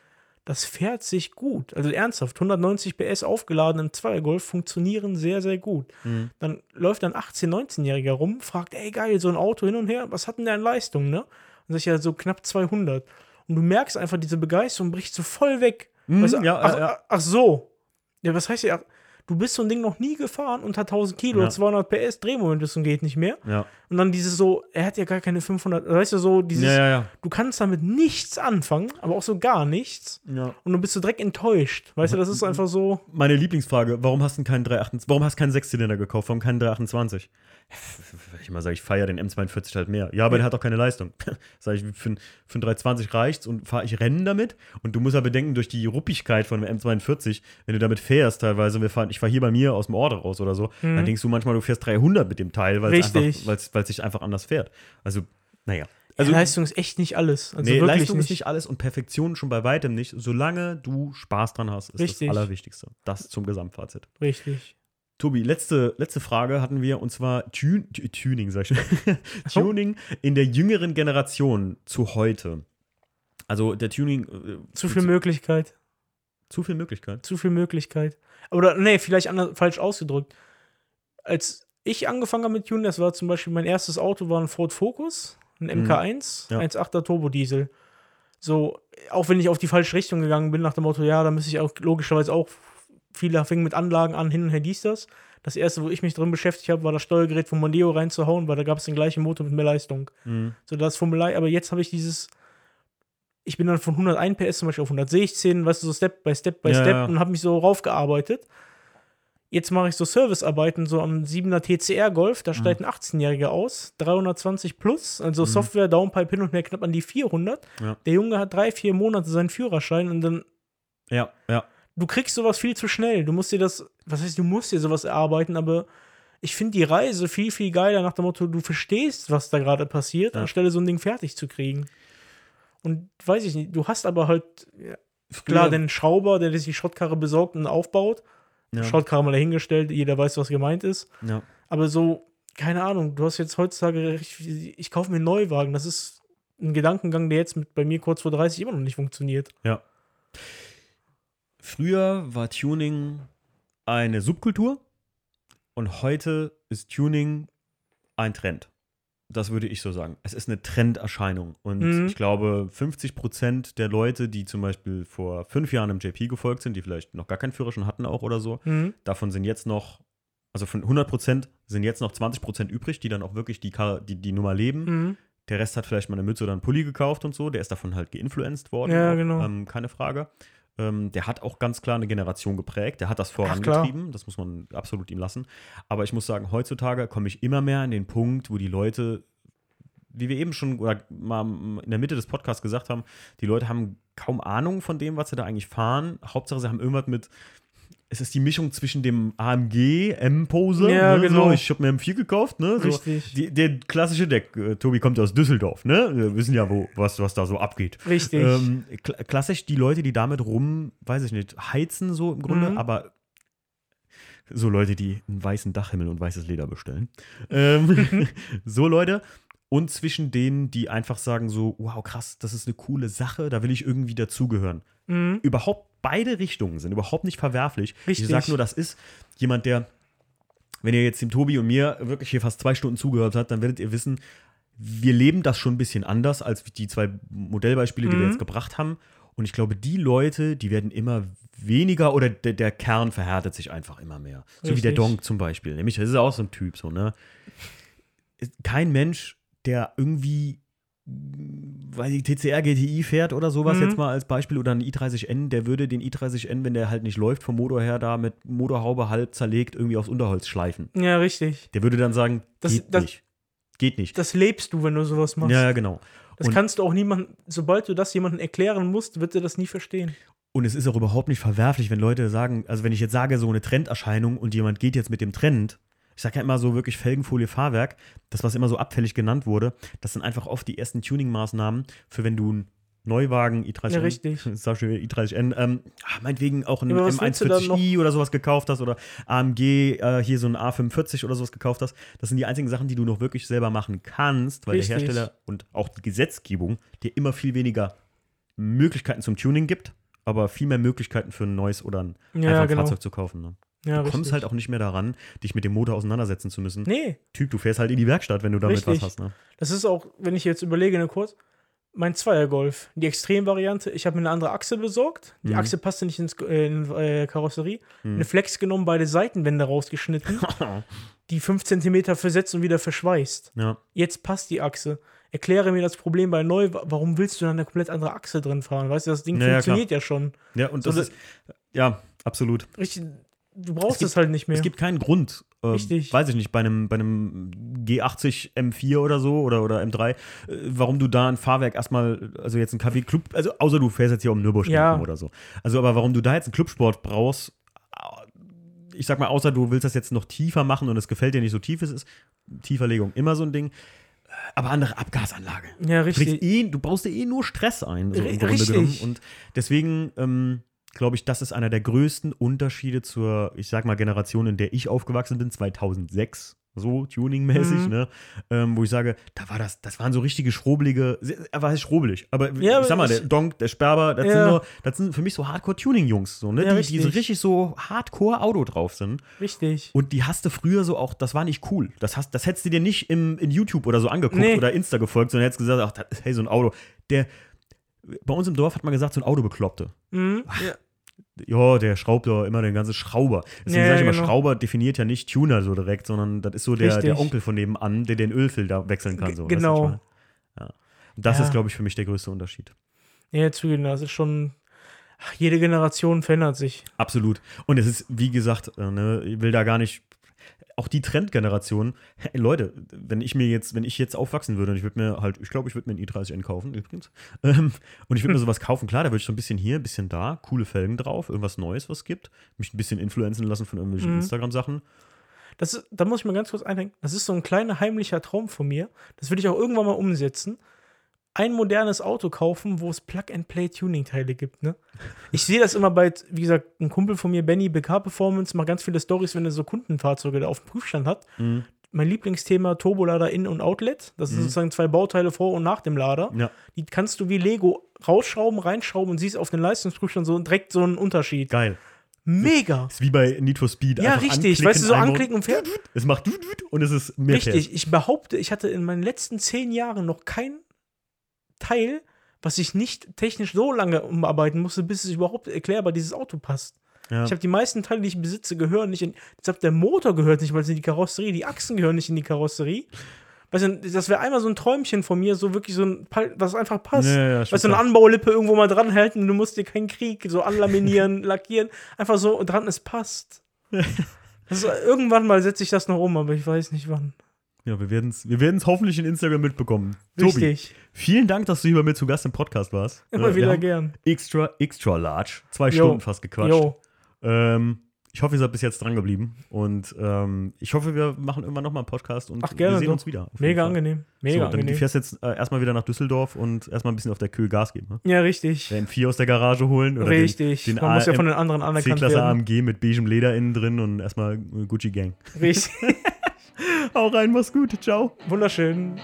Das fährt sich gut. Also ernsthaft, hundertneunzig P S aufgeladen im Zweier-Golf funktionieren sehr, sehr gut. Mhm. Dann läuft ein achtzehn-, neunzehnjähriger rum, fragt, ey geil, so ein Auto hin und her, was hat denn der an Leistung, ne? Und sich ja so knapp zweihundert. Und du merkst einfach, diese Begeisterung bricht so voll weg. Mhm, weißt du, ja, ach, ja. Ach, ach so. Ja, was heißt ja, du bist so ein Ding noch nie gefahren, unter tausend Kilo, ja. zweihundert P S, Drehmoment ist und geht nicht mehr. Ja. Und dann dieses so, er hat ja gar keine fünfhundert, weißt du, so dieses, ja, ja, ja. du kannst damit nichts anfangen, aber auch so gar nichts. Ja. Und du bist so direkt enttäuscht, weißt du, das ist einfach so. Meine Lieblingsfrage, warum hast du keinen dreihundertachtundzwanzig, warum hast du keinen Sechszylinder gekauft, warum keinen dreihundertachtundzwanzig? Ich immer sage, ich feiere den M zweiundvierzig halt mehr. Ja, aber der hat auch keine Leistung. Sage ich, für einen dreihundertzwanzig reicht's und fahre ich Rennen damit. Und du musst ja bedenken, durch die Ruppigkeit von dem M zweiundvierzig, wenn du damit fährst teilweise, wir fahren, ich fahre hier bei mir aus dem Ort raus oder so, mhm. dann denkst du manchmal, du fährst dreihundert mit dem Teil, weil es sich einfach anders fährt. Also, naja. Also, ja, Leistung ist echt nicht alles. Also nee, wirklich Leistung nicht. Ist nicht alles und Perfektion schon bei weitem nicht. Solange du Spaß dran hast, ist Richtig. Das Allerwichtigste. Das zum Gesamtfazit. Richtig. Tobi, letzte, letzte Frage hatten wir, und zwar Tun- Tuning, sag ich schon. Tuning in der jüngeren Generation zu heute. Also der Tuning. Äh, zu viel zu, Möglichkeit. Zu viel Möglichkeit? Zu viel Möglichkeit. Oder, nee, vielleicht anders, falsch ausgedrückt. Als ich angefangen habe mit Tuning, das war zum Beispiel mein erstes Auto, war ein Ford Focus, ein M K eins, ja. eins acht er Turbodiesel. So, auch wenn ich auf die falsche Richtung gegangen bin, nach dem Motto, ja, da müsste ich auch logischerweise auch. Viele fingen mit Anlagen an, hin und her dies, das. Das erste, wo ich mich drin beschäftigt habe, war das Steuergerät von Mondeo reinzuhauen, weil da gab es den gleichen Motor mit mehr Leistung. Mhm. So, das Formular, aber jetzt habe ich dieses, ich bin dann von hunderteins P S zum Beispiel auf hundertsechzehn, weißt du, so Step by Step by ja, Step ja. und habe mich so raufgearbeitet. Jetzt mache ich so Servicearbeiten, so am siebener T C R-Golf, da steigt mhm. ein achtzehnjähriger aus, dreihundertzwanzig plus, also mhm. Software, Downpipe hin und her knapp an die vierhundert. Ja. Der Junge hat drei, vier Monate seinen Führerschein und dann ja, ja. Du kriegst sowas viel zu schnell. Du musst dir das, was heißt, du musst dir sowas erarbeiten, aber ich finde die Reise viel, viel geiler nach dem Motto, du verstehst, was da gerade passiert, ja. anstelle so ein Ding fertig zu kriegen. Und weiß ich nicht, du hast aber halt, ja, klar, ja. den Schrauber, der sich die Schrottkarre besorgt und aufbaut. Ja. Schrottkarre mal dahingestellt, jeder weiß, was gemeint ist. Ja. Aber so, keine Ahnung, du hast jetzt heutzutage, ich, ich kaufe mir einen Neuwagen. Das ist ein Gedankengang, der jetzt mit, bei mir kurz vor dreißig immer noch nicht funktioniert. Ja. Früher war Tuning eine Subkultur und heute ist Tuning ein Trend. Das würde ich so sagen. Es ist eine Trenderscheinung. Und mhm. ich glaube, fünfzig Prozent der Leute, die zum Beispiel vor fünf Jahren im J P gefolgt sind, die vielleicht noch gar keinen Führerschein hatten auch oder so, mhm. davon sind jetzt noch, also von hundert Prozent sind jetzt noch zwanzig Prozent übrig, die dann auch wirklich die, die, die Nummer leben. Mhm. Der Rest hat vielleicht mal eine Mütze oder einen Pulli gekauft und so. Der ist davon halt geinfluenced worden. Ja, genau. Ähm, keine Frage. Ähm, der hat auch ganz klar eine Generation geprägt. Der hat das vorangetrieben. Ach, das muss man absolut ihm lassen. Aber ich muss sagen, heutzutage komme ich immer mehr an den Punkt, wo die Leute, wie wir eben schon oder mal in der Mitte des Podcasts gesagt haben, die Leute haben kaum Ahnung von dem, was sie da eigentlich fahren. Hauptsache, sie haben irgendwas mit es ist die Mischung zwischen dem A M G, M-Pose. Ja, ne, genau. So. Ich habe mir M vier gekauft. Ne, so. Richtig. Die, der klassische Deck. Äh, Tobi kommt aus Düsseldorf. Ne? Wir wissen ja, wo, was, was da so abgeht. Richtig. Ähm, kl- klassisch die Leute, die damit rum, weiß ich nicht, heizen so im Grunde, mhm. aber so Leute, die einen weißen Dachhimmel und weißes Leder bestellen. Ähm, so Leute. Und zwischen denen, die einfach sagen so, wow, krass, das ist eine coole Sache, da will ich irgendwie dazugehören. Mhm. Überhaupt beide Richtungen sind überhaupt nicht verwerflich. Richtig. Ich sage nur, das ist jemand, der, wenn ihr jetzt dem Tobi und mir wirklich hier fast zwei Stunden zugehört habt, dann werdet ihr wissen, wir leben das schon ein bisschen anders als die zwei Modellbeispiele, die mhm. wir jetzt gebracht haben. Und ich glaube, die Leute, die werden immer weniger oder der, der Kern verhärtet sich einfach immer mehr. So Richtig. Wie der Donk zum Beispiel. Nämlich, das ist auch so ein Typ, so, ne? Kein Mensch, der irgendwie, weil die T C R G T I fährt oder sowas, mhm. jetzt mal als Beispiel, oder ein i dreißig N, der würde den i dreißig N, wenn der halt nicht läuft, vom Motor her da mit Motorhaube halb zerlegt, irgendwie aufs Unterholz schleifen. Ja, richtig. Der würde dann sagen, das, geht das, nicht. Geht nicht. Das lebst du, wenn du sowas machst. Ja, genau. Das und kannst du auch niemandem, sobald du das jemandem erklären musst, wird er das nie verstehen. Und es ist auch überhaupt nicht verwerflich, wenn Leute sagen, also wenn ich jetzt sage, so eine Trenderscheinung und jemand geht jetzt mit dem Trend, ich sage ja immer so wirklich Felgenfolie, Fahrwerk, das, was immer so abfällig genannt wurde, das sind einfach oft die ersten Tuning-Maßnahmen für wenn du einen Neuwagen, i dreißig N, ja, richtig. i dreißig N ähm, meinetwegen auch einen M hundertvierzig i oder sowas gekauft hast oder A M G, äh, hier so ein A fünfundvierzig oder sowas gekauft hast. Das sind die einzigen Sachen, die du noch wirklich selber machen kannst, weil richtig. Der Hersteller und auch die Gesetzgebung dir immer viel weniger Möglichkeiten zum Tuning gibt, aber viel mehr Möglichkeiten für ein neues oder ein ja, einfaches genau. Fahrzeug zu kaufen. Ne? Ja, du richtig. Kommst halt auch nicht mehr daran, dich mit dem Motor auseinandersetzen zu müssen. Nee. Typ, du fährst halt in die Werkstatt, wenn du damit richtig. Was hast. Ne? Das ist auch, wenn ich jetzt überlege, ne, kurz, mein Zweier Golf, die Extremvariante, ich habe mir eine andere Achse besorgt, die mhm. Achse passte nicht ins äh, in, äh, Karosserie, mhm. eine Flex genommen, beide Seitenwände rausgeschnitten, die fünf Zentimeter versetzt und wieder verschweißt. Ja. Jetzt passt die Achse. Erkläre mir das Problem bei neu, warum willst du dann eine komplett andere Achse drin fahren? Weißt du, das Ding ja, funktioniert ja, ja schon. Ja, und so, das, das ist, ja, absolut. Richtig. Du brauchst es, gibt, es halt nicht mehr. Es gibt keinen Grund, äh, weiß ich nicht, bei einem, bei einem G achtzig M vier oder so oder, oder M drei, äh, warum du da ein Fahrwerk erstmal, also jetzt ein K W-Club, also außer du fährst jetzt hier um Nürburgring ja. oder so. Also aber warum du da jetzt einen Clubsport brauchst, ich sag mal, außer du willst das jetzt noch tiefer machen und es gefällt dir nicht so tief, es ist Tieferlegung immer so ein Ding. Aber andere Abgasanlage. Ja, richtig. Du, eh, du brauchst dir eh nur Stress ein. So R- richtig. Und deswegen, ähm, glaube ich, das ist einer der größten Unterschiede zur, ich sag mal, Generation, in der ich aufgewachsen bin, zweitausendsechs, so tuningmäßig, mhm. ne? Ähm, wo ich sage, da war das, das waren so richtige schrobelige, er war halt schrobelig, aber ja, ich sag mal, der Donk, der Sperber, das, ja. sind, nur, das sind für mich so Hardcore-Tuning-Jungs, so, ne? Ja, die, richtig. Die so richtig so Hardcore-Auto drauf sind. Richtig. Und die hast du früher so auch, das war nicht cool. Das, hast, das hättest du dir nicht im, in YouTube oder so angeguckt nee. Oder Insta gefolgt, sondern hättest gesagt, ach, das, hey, so ein Auto, der. Bei uns im Dorf hat man gesagt, so ein Autobekloppte. Mhm. Ja. ja, der schraubt ja immer den ganzen Schrauber. Deswegen ja, sage ich immer, genau. Schrauber definiert ja nicht Tuner so direkt, sondern das ist so der, der Onkel von nebenan, der den Ölfilter wechseln kann. So. G- genau. Weißt du, ja. Und das ja. ist, glaube ich, für mich der größte Unterschied. Ja, zugeben, das ist schon. Ach, jede Generation verändert sich. Absolut. Und es ist, wie gesagt, ne, ich will da gar nicht. Auch die Trendgeneration, hey Leute, wenn ich mir jetzt, wenn ich jetzt aufwachsen würde und ich würde mir halt, ich glaube, ich würde mir einen i dreißig N kaufen, übrigens, ähm, und ich würde mir sowas kaufen, klar, da würde ich so ein bisschen hier, ein bisschen da, coole Felgen drauf, irgendwas Neues, was gibt, mich ein bisschen influenzen lassen von irgendwelchen mhm. Instagram-Sachen. Das ist, da muss ich mal ganz kurz einhängen, das ist so ein kleiner heimlicher Traum von mir, das würde ich auch irgendwann mal umsetzen, ein modernes Auto kaufen, wo es Plug-and-Play-Tuning-Teile gibt, ne? Ich sehe das immer bei, wie gesagt, ein Kumpel von mir, Benny, B K Performance, macht ganz viele Storys, wenn er so Kundenfahrzeuge da auf dem Prüfstand hat. Mhm. Mein Lieblingsthema, Turbolader Innen- und Outlet. Das sind mhm. sozusagen zwei Bauteile vor und nach dem Lader. Ja. Die kannst du wie Lego rausschrauben, reinschrauben und siehst auf den Leistungsprüfstand so direkt so einen Unterschied. Geil. Mega. Das ist wie bei Need for Speed. Ja, einfach richtig. Weißt du, so anklicken und fährt. Es macht und es ist mehr richtig. Fährt. Ich behaupte, ich hatte in meinen letzten zehn Jahren noch keinen Teil, was ich nicht technisch so lange umarbeiten musste, bis es überhaupt erklärbar dieses Auto passt. Ja. Ich habe die meisten Teile, die ich besitze, gehören nicht in. Jetzt habe der Motor gehört nicht, weil es in die Karosserie, die Achsen gehören nicht in die Karosserie. Weißt du, das wäre einmal so ein Träumchen von mir, so wirklich so ein, was einfach passt. Ja, ja, weißt du, so eine Anbaulippe irgendwo mal dran halten und du musst dir keinen Krieg so anlaminieren, lackieren, einfach so dran, es passt. Also, irgendwann mal setze ich das noch um, aber ich weiß nicht wann. Ja, wir werden es wir werden's hoffentlich in Instagram mitbekommen. Richtig. Tobi, vielen Dank, dass du hier bei mir zu Gast im Podcast warst. Immer äh, wieder gern. Extra, extra large. Zwei Yo. Stunden fast gequatscht. Ähm, Ich hoffe, ihr seid bis jetzt dran geblieben. Und ähm, ich hoffe, wir machen irgendwann nochmal einen Podcast und Ach, gerne, wir sehen doch. uns wieder. Mega angenehm. Mega so, dann angenehm. Du fährst jetzt äh, erstmal wieder nach Düsseldorf und erstmal ein bisschen auf der Kühe Gas geben. Ne? Ja, richtig. Den vier aus der Garage holen. Oder richtig. Den, den Man A- muss ja von den anderen anerkannt C-Klasse werden. C-Klasse A M G mit beigem Leder innen drin und erstmal Gucci Gang. Richtig. Hau rein, mach's gut. Ciao. Wunderschön.